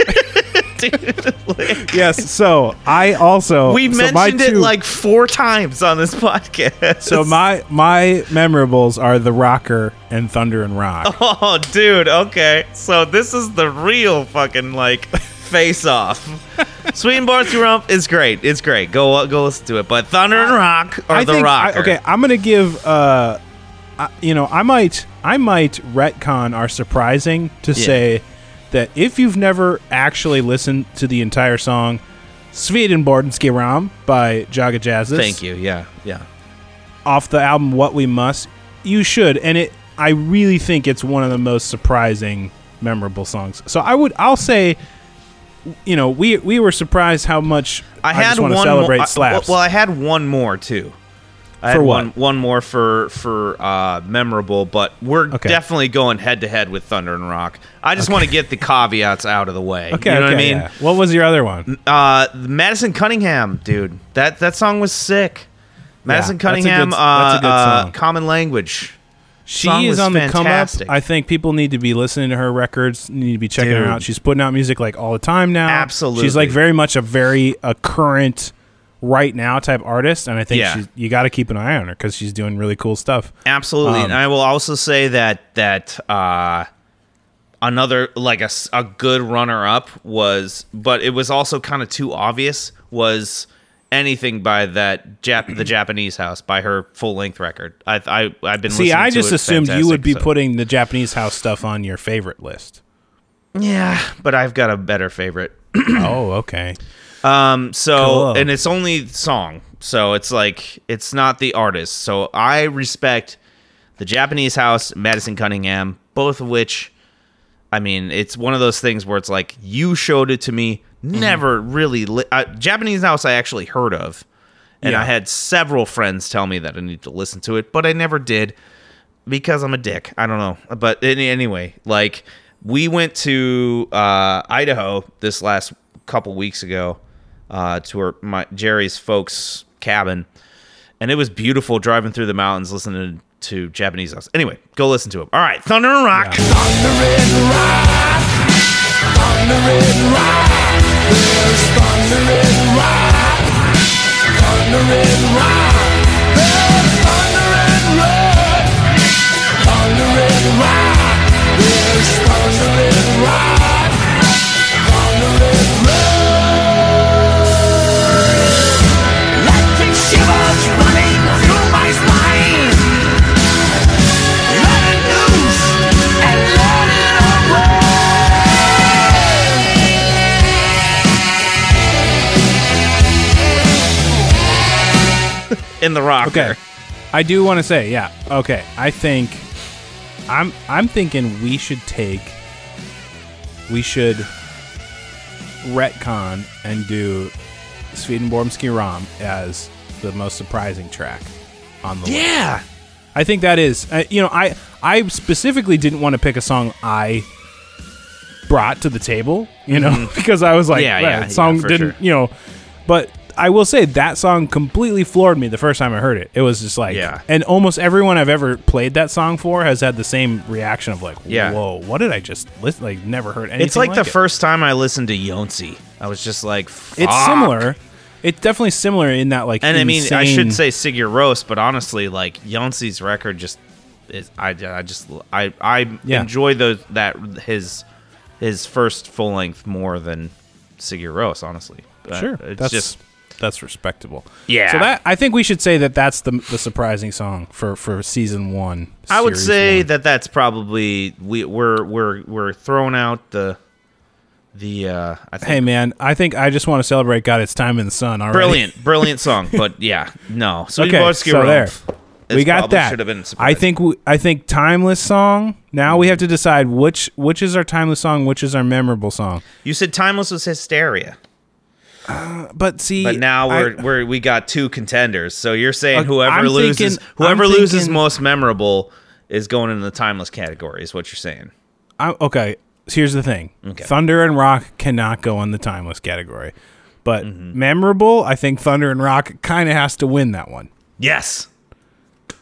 Dude, like, yes. So I also mentioned it like four times on this podcast. So my memorables are The Rocker and Thundering Rock. Oh, dude. Okay. So this is the real fucking like face off. Swedenborgsky Rom is great. It's great. Go listen to it. But Thundering Rock or The Rocker. I'm gonna give. I might retcon our surprising to say that if you've never actually listened to the entire song, Swedenborgsky Rom by Jaga Jazzist. Thank you. Yeah. Off the album What We Must, you should, and I really think it's one of the most surprising, memorable songs. So I'll say, we were surprised how much I just want to celebrate slaps. Well, I had one more too. I had one more for memorable, but we're definitely going head-to-head with Thunder and Rock. I just want to get the caveats out of the way. Okay, you know what I mean? Yeah. What was your other one? Madison Cunningham, dude. That song was sick. Madison Cunningham, that's a good song. Common Language. She is on the come up. I think people need to be listening to her records, need to be checking her out. She's putting out music like all the time now. Absolutely. She's like very much a current right now type artist, and I think you got to keep an eye on her because she's doing really cool stuff. Absolutely. And I will also say that another like a good runner up was, but it was also kind of too obvious, was anything by that The Japanese House, by her full length record. I've been listening to it. I just assumed you would be putting the Japanese House stuff on your favorite list. Yeah, but I've got a better favorite. Oh, okay. Cool. And it's only song, so it's like it's not the artist. So I respect the Japanese House, Madison Cunningham, both of which, I mean, it's one of those things where it's like you showed it to me. Never really... Japanese House I actually heard of, and I had several friends tell me that I need to listen to it, but I never did because I'm a dick. I don't know. But anyway, like, we went to Idaho this last couple weeks ago to Jerry's folks' cabin, and it was beautiful driving through the mountains listening to Japanese House. Anyway, go listen to them. All right, Thunder and Rock. Yeah. Thunder and Rock. Thunder and Rock. There's thunder and rock, thunder and rock. There's thunder and rock, thunder and rock. There's thunder and rock, thunder and rock. Electric shivers running through my spine. Let it loose and let it away. In the rock. Okay. I do want to say, okay. I think I'm thinking we should retcon and do Swedenborgski Rom as the most surprising track on the list. Yeah. I think that is I specifically didn't want to pick a song I brought to the table, because I was like, that song didn't, but I will say that song completely floored me the first time I heard it. It was just like, and almost everyone I've ever played that song for has had the same reaction of like, whoa, what did I just listen? Like, never heard anything. It's like the first time I listened to Yonsei, I was just like, fuck. It's similar. It's definitely similar in that like, and insane... I mean, I should say Sigur Rós, but honestly, like Yonsei's record just is. I enjoy his first full length more than Sigur Rós, honestly. Sure, that's respectable. Yeah. So that I think we should say that's the surprising song for season one. I would say that's probably we're throwing out the. I think, hey man, I think I just want to celebrate God. It's time in the sun. Already. Brilliant song. But no. So there. We got that. Should have been surprising. I think timeless song. Now we have to decide which is our timeless song, which is our memorable song. You said timeless was Hysteria. But now we got two contenders. So you're saying whoever loses most memorable is going into the timeless category is what you're saying. Okay. So here's the thing. Okay. Thunder and Rock cannot go in the timeless category, but memorable, I think Thunder and Rock kind of has to win that one. Yes.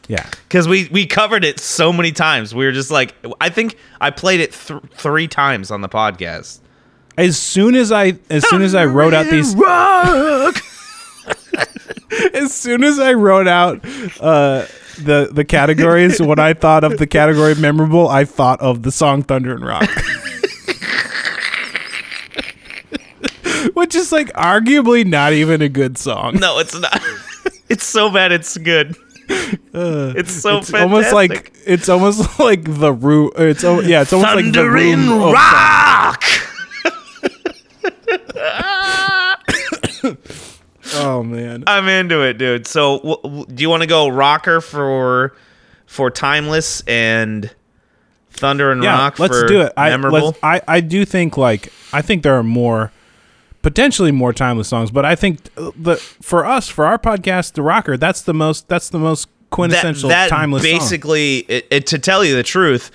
Yeah. Because we covered it so many times. We were just like, I think I played it three times on the podcast. As soon as I wrote out these, as soon as I wrote out the categories, when I thought of the category memorable, I thought of the song Thunder and Rock, which is like arguably not even a good song. No, it's not. It's so bad, it's good. It's so fantastic. It's almost like the root. It's almost like the Room of Rock. Oh man, I'm into it, dude. So do you want to go rocker for timeless and Thunder and Rock? Let's do it. Memorable. I do think I think there are potentially more timeless songs, but I think for our podcast, the rocker, that's the most quintessential that timeless. Basically, song. It, to tell you the truth,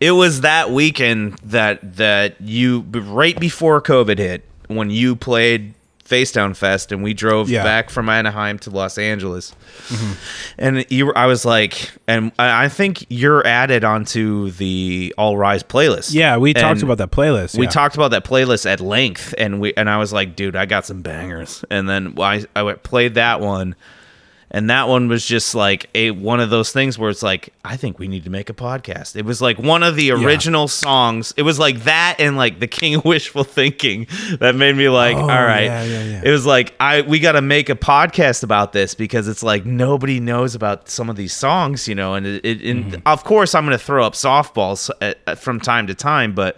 it was that weekend that you right before COVID hit when you played Face Down Fest, and we drove back from Anaheim to Los Angeles. Mm-hmm. And I was like, and I think you're added onto the All Rise playlist. Yeah, we talked about that playlist. Yeah. We talked about that playlist at length, and I was like, dude, I got some bangers. And then I played that one. And that one was just like one of those things where it's like, I think we need to make a podcast. It was like one of the original songs. It was like that and like the King of Wishful Thinking that made me like, all right. Yeah. It was like, we got to make a podcast about this because it's like nobody knows about some of these songs, you know. And of course, I'm going to throw up softballs from time to time, but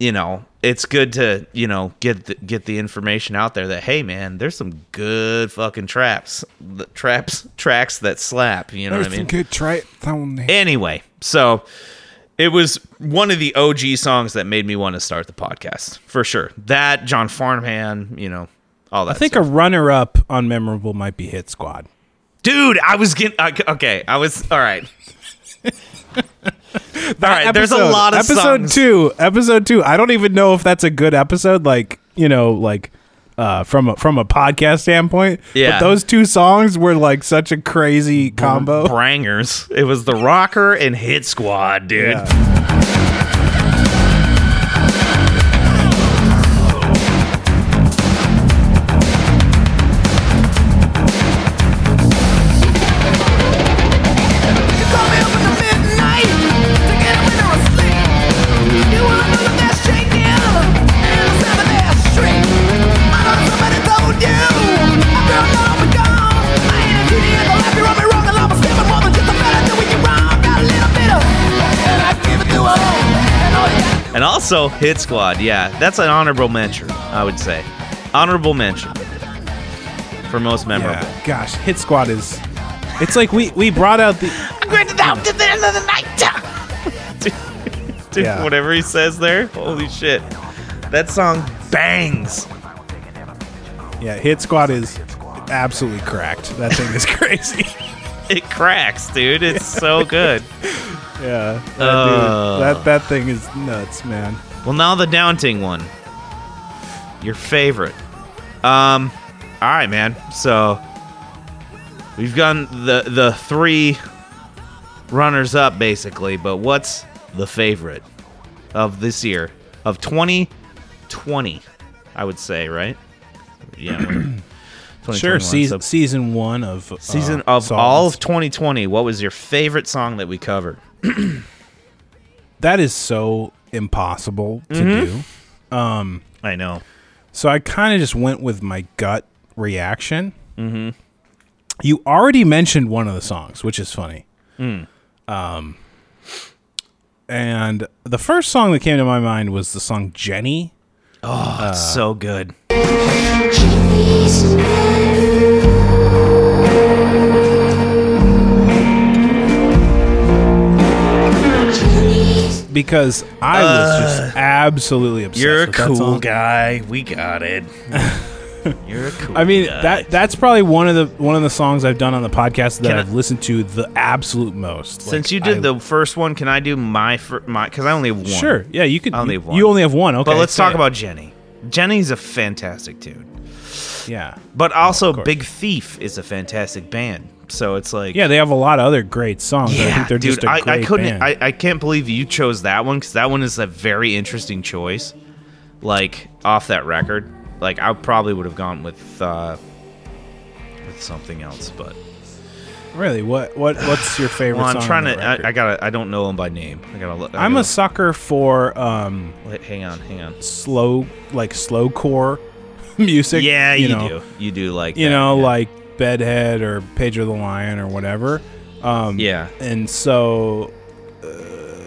you know. It's good to, you know, get the information out there that, hey, man, there's some good fucking tracks that slap, you know what I mean? Good track. Anyway, so it was one of the OG songs that made me want to start the podcast, for sure. That, John Farnham, you know, all that stuff. A runner-up on memorable might be Hit Squad. Dude, I was getting... Okay, I was... All right. All right, there's a lot of songs. Episode 2. I don't even know if that's a good episode, like, you know, like from a podcast standpoint. Yeah. But those two songs were like such a crazy combo. Brangers. It was The Rocker and Hit Squad, dude. Yeah. And also, Hit Squad, yeah. That's an honorable mention, I would say. Honorable mention. For most memorable. Yeah, gosh, Hit Squad is... It's like we brought out the... I'm going out to the end of the night! Dude, whatever he says there, holy shit. That song bangs. Yeah, Hit Squad is absolutely cracked. That thing is crazy. It cracks, dude. It's so good. Yeah, that thing is nuts, man. Well, now the daunting one, your favorite. All right, man. So we've gotten the three runners up basically, but what's the favorite of this year of 2020? I would say, right? Yeah. Sure. Season one of season of songs. All of 2020. What was your favorite song that we covered? That is so impossible to do. I know. So I kind of just went with my gut reaction. Mm-hmm. You already mentioned one of the songs, which is funny. Mm. And the first song that came to my mind was the song Jenny. Oh, it's so good. Because I was just absolutely obsessed with that song. You're a cool guy. We got it. You're a cool guy. I mean, that's probably one of the songs I've done on the podcast that I've listened to the absolute most. Since like, you did the first one, can I do my because I only have one. Sure. Yeah, you could. I only have one. You only have one. Okay. But let's talk about Jenny. Jenny's a fantastic tune. Yeah. But also Big Thief is a fantastic band. So it's like... Yeah, they have a lot of other great songs. Yeah, I think they're dude, just a great band. I can't believe you chose that one, because that one is a very interesting choice, like, off that record. Like, I probably would have gone with something else, but... Really? What's your favorite song? Well, I'm trying to... I don't know them by name. I'm a sucker for... Wait, hang on. Slowcore music. Yeah, you know. You do like you that. You know, yeah. Like... Bedhead or Pedro the Lion or whatever. And so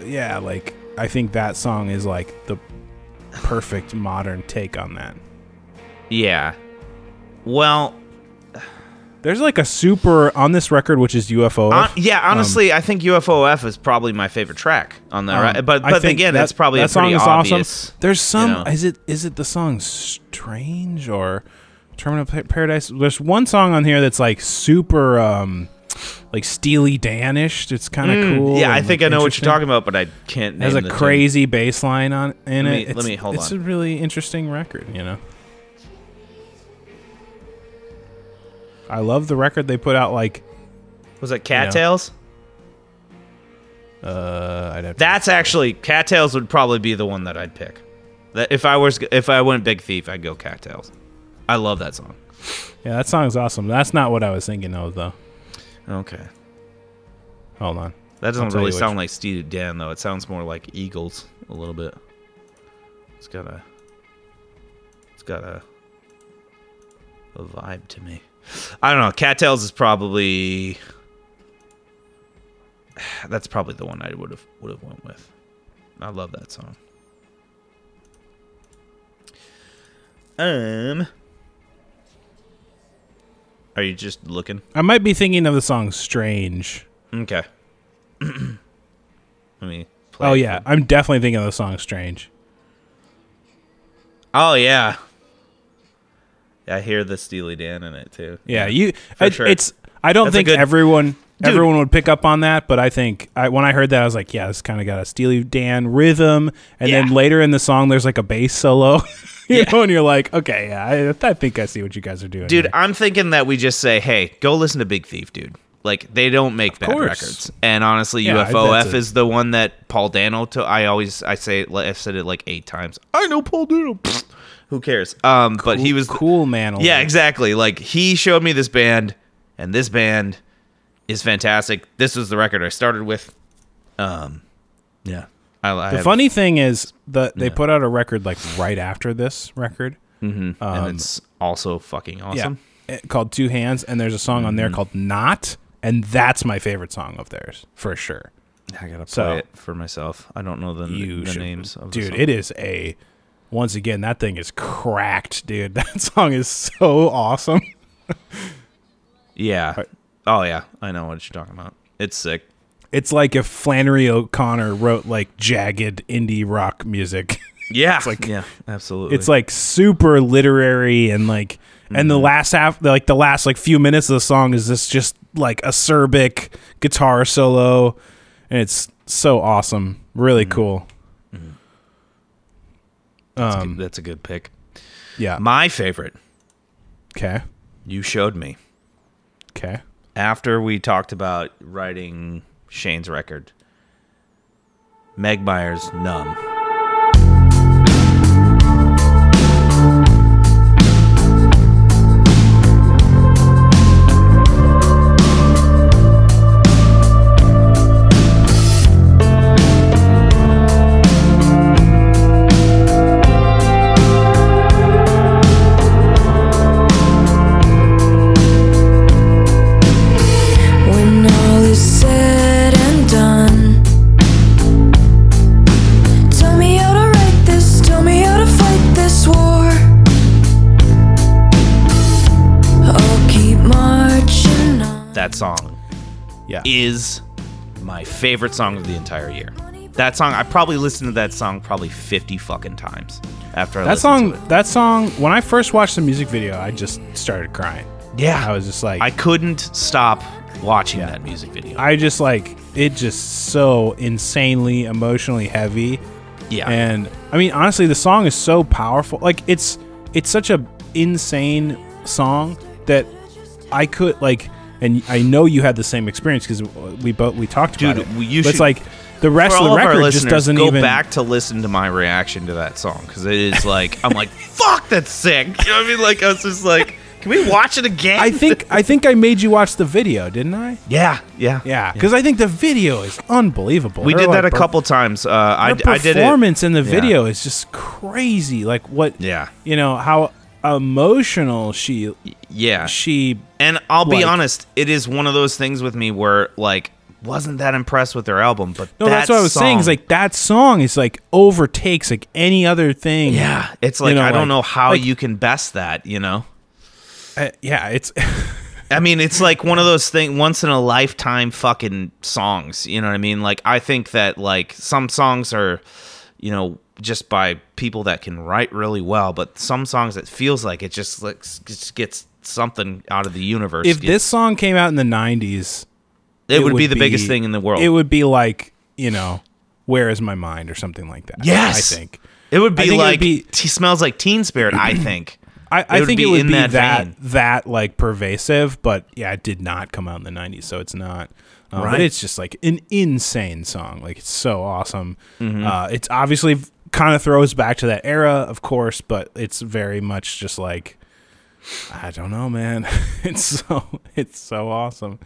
like I think that song is like the perfect modern take on that. Yeah. Well, there's like a super on this record, which is UFO. Honestly, I think UFOF is probably my favorite track on that. Right? But again, that's probably that a pretty song is obvious. Awesome. There's some. You know? Is it the song Strange or? Terminal Paradise. There's one song on here that's like super, like Steely Dan-ish. It's kind of cool. Yeah, I think I know what you're talking about, but I can't. There's a crazy bass line in it. Let me hold on. It's a really interesting record, you know. I love the record they put out. Like, was it Cattails? You know, I'd have to actually Cattails would probably be the one that I'd pick. That if I went Big Thief, I'd go Cattails. I love that song. Yeah, that song is awesome. That's not what I was thinking of, though. Okay. Hold on. That doesn't really sound like Steely Dan, though. It sounds more like Eagles a little bit. It's got a vibe to me. I don't know. Cattails is probably... That's probably the one I would have went with. I love that song. Are you just looking? I might be thinking of the song Strange. Okay. Let me play. Oh, yeah. I'm definitely thinking of the song Strange. Oh, yeah. I hear the Steely Dan in it, too. Yeah. I don't think everyone would pick up on that, but I think when I heard that, I was like, yeah, it's kind of got a Steely Dan rhythm. And then later in the song, there's like a bass solo. You know, and you're like, okay, yeah, I think I see what you guys are doing. Dude, here. I'm thinking that we just say, hey, go listen to Big Thief, dude. Like, they don't make bad records. And honestly, UFOF is the one that Paul Dano took. I've said it like 8 times. I know Paul Dano. Pfft, who cares? But he was cool, man. Yeah, exactly. Like, he showed me this band, and this band is fantastic. This was the record I started with. Yeah. The funny thing is that they put out a record like right after this record, and it's also fucking awesome. Yeah, called Two Hands, and there's a song on there called Not, and that's my favorite song of theirs for sure. I gotta play it for myself. I don't know the names of the song. It is once again, that thing is cracked, dude. That song is so awesome. Yeah. Oh yeah, I know what you're talking about. It's sick. It's like if Flannery O'Connor wrote like jagged indie rock music. Yeah. Yeah, absolutely. It's like super literary and like, and the last half, like the last like few minutes of the song is this just like acerbic guitar solo. And it's so awesome. Really cool. Mm-hmm. That's a good pick. Yeah. My favorite. Okay. You showed me. Okay. After we talked about writing Shane's record, Meg Myers, Numb. Song is my favorite song of the entire year. That song, I probably listened to that song probably 50 fucking times after that song. When I first watched the music video, I just started crying. Yeah, I was just like, I couldn't stop watching that music video. I just like it, just so insanely emotionally heavy. Yeah, and I mean honestly, the song is so powerful. Like it's such a insane song that I could like. And I know you had the same experience because we talked about it. It's like the rest of the record just doesn't even... Go back to listen to my reaction to that song because it is like, I'm like, fuck, that's sick. You know what I mean? Like, I was just like, can we watch it again? I think I made you watch the video, didn't I? Yeah. Because I think the video is unbelievable. We did that a couple times. I did it. The performance in the video is just crazy. Like what... Yeah. You know, how... emotional she and I'll be honest, it is one of those things with me where like wasn't that impressed with their album, but no, that's what I was saying is like that song is like overtakes like any other thing. Yeah, it's like, you know, I don't know how like, you can best that, you know. Yeah, it's I mean it's like one of those thing once in a lifetime fucking songs, you know what I mean? Like I think that like some songs are, you know, just by people that can write really well, but some songs it feels like it just like just gets something out of the universe. If this song came out in the 90s, it would be the biggest thing in the world. It would be like, you know, Where Is My Mind or something like that. Yes, I think it would be like He Smells Like Teen Spirit. I think I think it would be that like pervasive, but yeah, it did not come out in the 90s, so it's not. Right. But it's just like an insane song. Like, it's so awesome. Mm-hmm. It's obviously kind of throws back to that era, of course, but it's very much just like, I don't know, man. it's so awesome.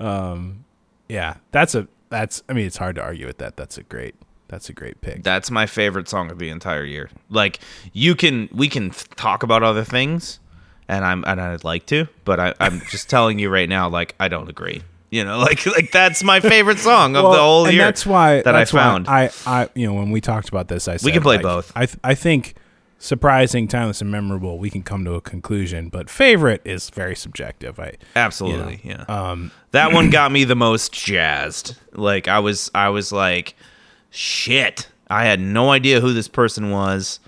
Yeah, I mean, it's hard to argue with that. That's a great pick. That's my favorite song of the entire year. Like, we can talk about other things, and I'd like to, but I'm just telling you right now, like, I don't agree. You know, like that's my favorite song of the whole year. That's why I found. I you know, when we talked about this, I said we can play both. I think surprising, timeless, and memorable. We can come to a conclusion, but favorite is very subjective. Absolutely, you know, yeah. That one got me the most jazzed. Like, I was like, shit, I had no idea who this person was,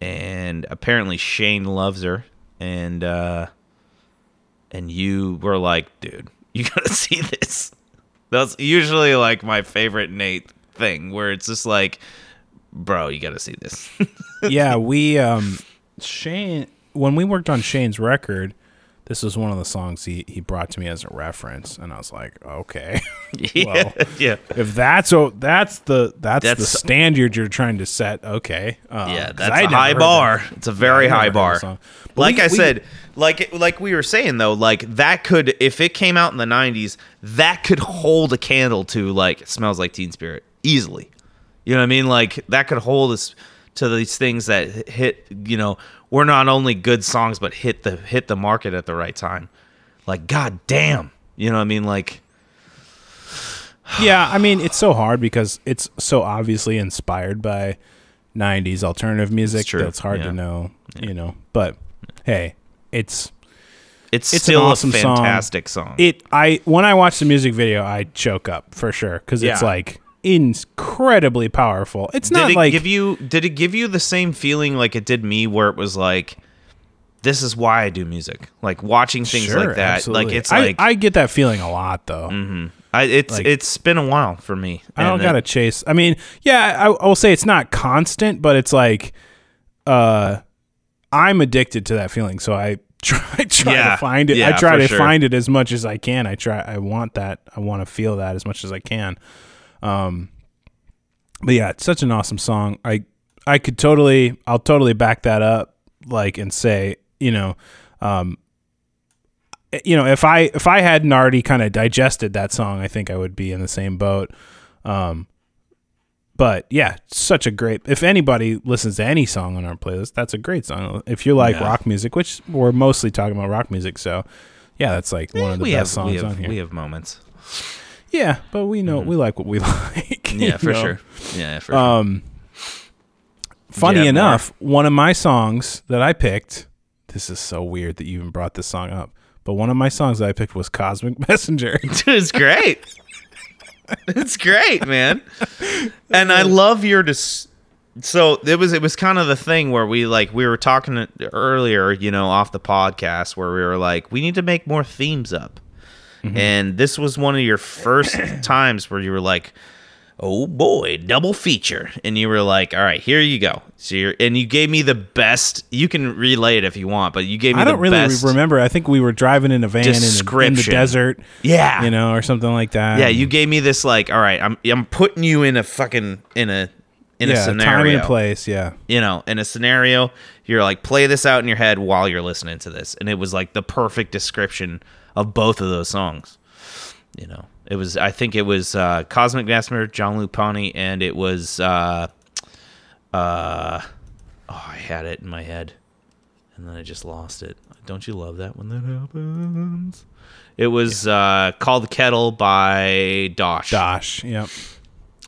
and apparently Shane loves her, and you were like, dude, you gotta see this. That's usually like my favorite Nate thing, where it's just like, bro, you gotta see this. Yeah, we Shane, when we worked on Shane's record, this was one of the songs he brought to me as a reference, and I was like, okay, well, yeah. If that's the standard you're trying to set, okay, yeah, that's a high bar. It's a very high bar. Like I said, like we were saying though, like that could, if it came out in the 90s, that could hold a candle to like Smells Like Teen Spirit easily. You know what I mean? Like that could hold us to these things that hit, you know, were not only good songs, but hit the market at the right time. Like, God damn, you know what I mean? Like, yeah, I mean, it's so hard because it's so obviously inspired by 90s alternative music. It's true. That's hard to know, you know, but hey, it's still an awesome, fantastic song. When I watch the music video, I choke up for sure. 'Cause it's like incredibly powerful. It's not like, did it give you the same feeling like it did me, where it was like, this is why I do music, like watching things like that. Absolutely. Like it's like I get that feeling a lot though. Mm-hmm. It's been a while for me. I don't gotta chase. I mean, yeah, I will say it's not constant, but it's like I'm addicted to that feeling, so I try to find it. Yeah, I try to find it as much as I can. I want to feel that as much as I can. But yeah, it's such an awesome song. I'll totally back that up, like, and say, you know, if I hadn't already kind of digested that song, I think I would be in the same boat. But yeah, such a great, if anybody listens to any song on our playlist, that's a great song. If you like rock music, which we're mostly talking about rock music. So yeah, that's like one of the best songs on here. We have moments. Yeah, but we know we like what we like. Yeah, for sure. Yeah, for sure. Funny enough, one of my songs that I picked, this is so weird that you even brought this song up, but one of my songs that I picked was Cosmic Messenger. It's great. It's great, man. And I love your so it was kind of the thing where we were talking earlier, you know, off the podcast, where we were like, we need to make more themes up. Mm-hmm. And this was one of your first times where you were like, oh boy, double feature. And you were like, all right, here you go. So you gave me the best. You can relay it if you want, but you gave me the best. I don't really remember. I think we were driving in a van in the desert. Yeah. You know, or something like that. Yeah, you gave me this like, all right, I'm putting you in a fucking, in a scenario. Time and place, yeah. You know, in a scenario, you're like, play this out in your head while you're listening to this. And it was like the perfect description of both of those songs. You know, it was, I think it was Cosmic Messenger, John Lupani, and it was I had it in my head and then I just lost it. Don't you love that when that happens? It was Call the Kettle by Dosh. Yep.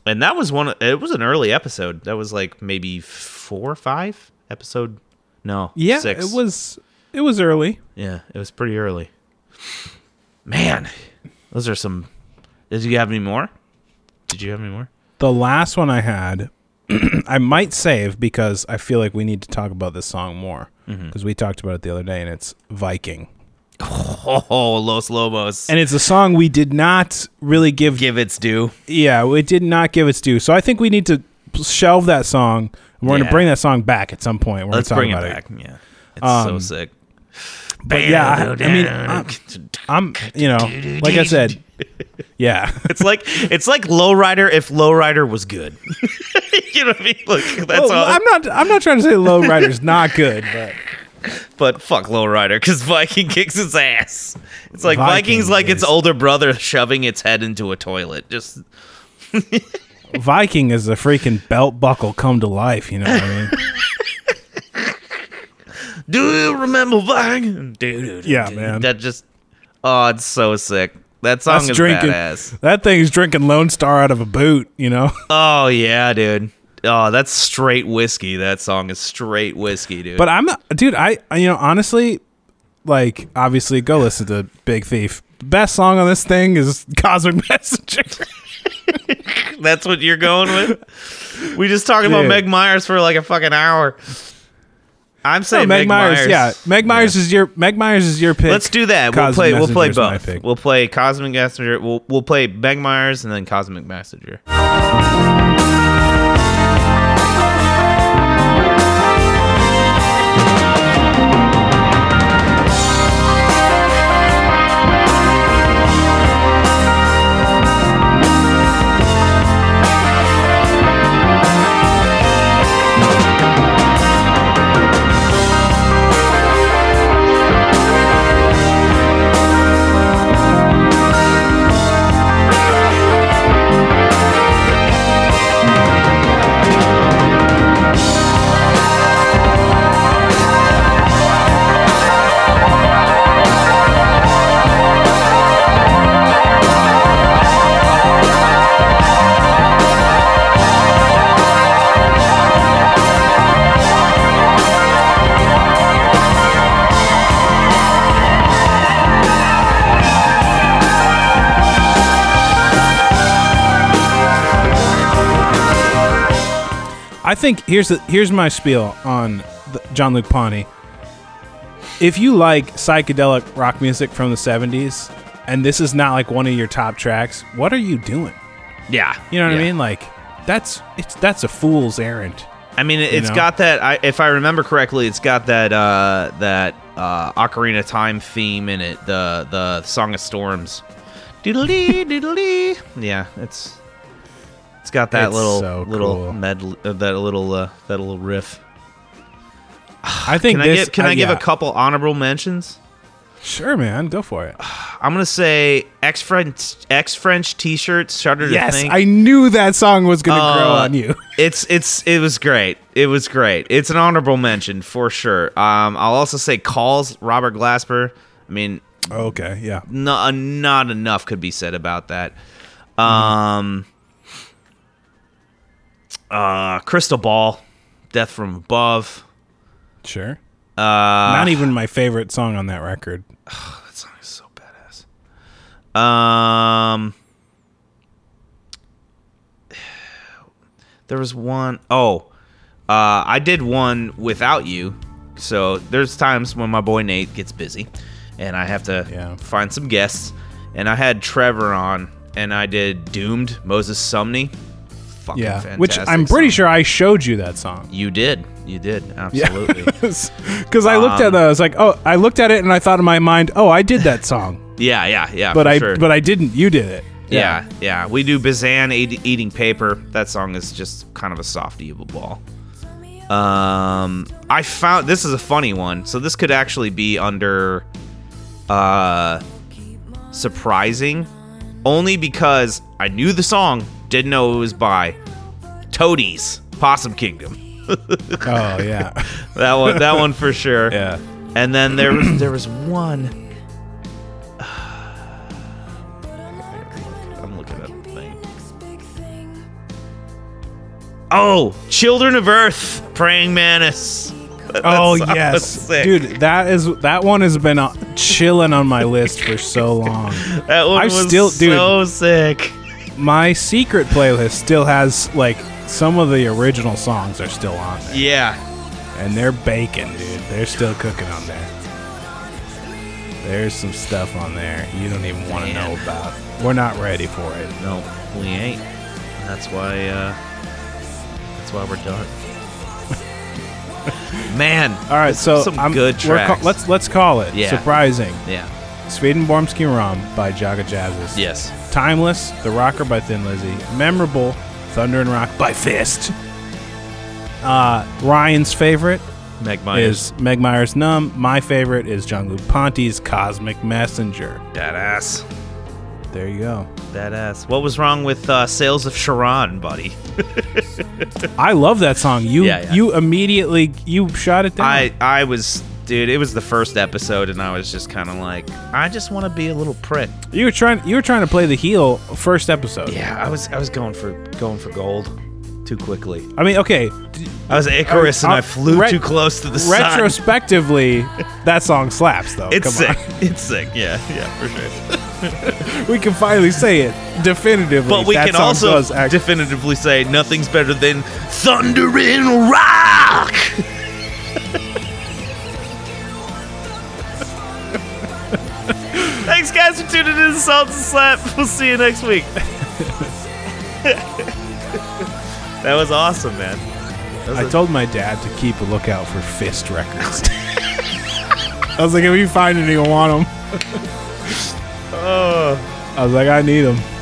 And that was it was an early episode. That was like maybe 4 or 5 episode. No, yeah, 6. It was early. Yeah, it was pretty early. Man, those are some. Did you have any more? The last one I had, I might save because I feel like we need to talk about this song more, because we talked about it the other day, and it's Viking. Oh, Los Lobos. And it's a song we did not really give its due. Yeah, it did not give its due. So I think we need to shelve that song. We're going to bring that song back at some point. Let's bring it back. Yeah. It's so sick. But yeah, I mean, I'm, you know, like I said, yeah, it's like Lowrider if Lowrider was good. You know what I mean? Look, that's all. I'm not trying to say Lowrider's not good, but fuck Lowrider because Viking kicks its ass. It's like Viking's like its older brother shoving its head into a toilet. Just Viking is a freaking belt buckle come to life. You know what I mean? Do you remember Viking? Yeah, man. That just, oh, it's so sick. That song is badass. That thing's drinking Lone Star out of a boot, you know? Oh, yeah, dude. Oh, that's straight whiskey. That song is straight whiskey, dude. But honestly, like, obviously, go listen to Big Thief. Best song on this thing is Cosmic Messenger. That's what you're going with? We just talking about Meg Myers for like a fucking hour. I'm saying Meg Myers. Yeah, Meg Myers is your pick. Let's do that. We'll play both. We'll play Cosmic Messenger. We'll play Meg Myers and then Cosmic Messenger. I think here's my spiel on John Luke Pawnee. If you like psychedelic rock music from the 70s, and this is not like one of your top tracks, what are you doing? Yeah, you know what I mean. Like that's a fool's errand. I mean, it's got that. If I remember correctly, it's got that that Ocarina of Time theme in it. The Song of Storms. Doodle-dee, doodle-dee. Yeah, it's. It's got that little riff. I think. Can I give a couple honorable mentions? Sure, man, go for it. I'm gonna say X French T-shirts. Shudder to think. Yes, I knew that song was gonna grow on you. It was great. It was great. It's an honorable mention for sure. I'll also say Calls. Robert Glasper. I mean, okay, yeah. Not enough could be said about that. Crystal Ball, Death from Above. Sure. Not even my favorite song on that record. Oh, that song is so badass. There was one. I did one without you. So there's times when my boy Nate gets busy, and I have to find some guests. And I had Trevor on, and I did Doomed, Moses Sumney. Fucking fantastic which I'm pretty sure I showed you that song. You did, absolutely. Because I looked at that, I was like, I looked at it and I thought in my mind, I did that song. yeah. But I didn't. You did it. Yeah. We do Bazan Eating Paper. That song is just kind of a softy of a ball. I found this is a funny one, so this could actually be under surprising, only because I knew the song. Didn't know it was by Toadies, Possum Kingdom. Oh yeah, that one for sure. Yeah, and then there was one. I'm looking at the thing. Oh, Children of Earth, Praying Mantis. Yes, dude, that one has been chilling on my list for so long. That one so sick. My secret playlist still has, like, some of the original songs are still on there. Yeah. And they're baking, dude. They're still cooking on there. There's some stuff on there you don't even want to know about. We're not ready for it. No, we ain't. That's why we're done. Man. All right, so some good tracks. Let's call it Surprising. Yeah. Swedenborgsky Rom by Jaga Jazzis. Yes. Timeless, The Rocker by Thin Lizzy. Memorable, Thunder and Rock by Fist. Ryan's favorite is Meg Myers Numb. My favorite is Jean-Luc Ponty's Cosmic Messenger. Badass. There you go. Badass. What was wrong with Sales of Sharon, buddy? I love that song. You immediately, you shot it down. I was, dude, it was the first episode, and I was just kind of like, I just want to be a little prick. You were trying to play the heel first episode. Yeah, I was going for gold too quickly. I mean, okay. I was Icarus, and I flew too close to the sun. Retrospectively, that song slaps, though. It's sick. It's sick. Yeah, for sure. We can finally say it definitively. But we can also definitively say nothing's better than Thunder and Rock. Thanks, guys, for tuning in to Salt and Slap. We'll see you next week. That was awesome, man. I told my dad to keep a lookout for Fist records. I was like, if you find any, you want them. I was like, I need them.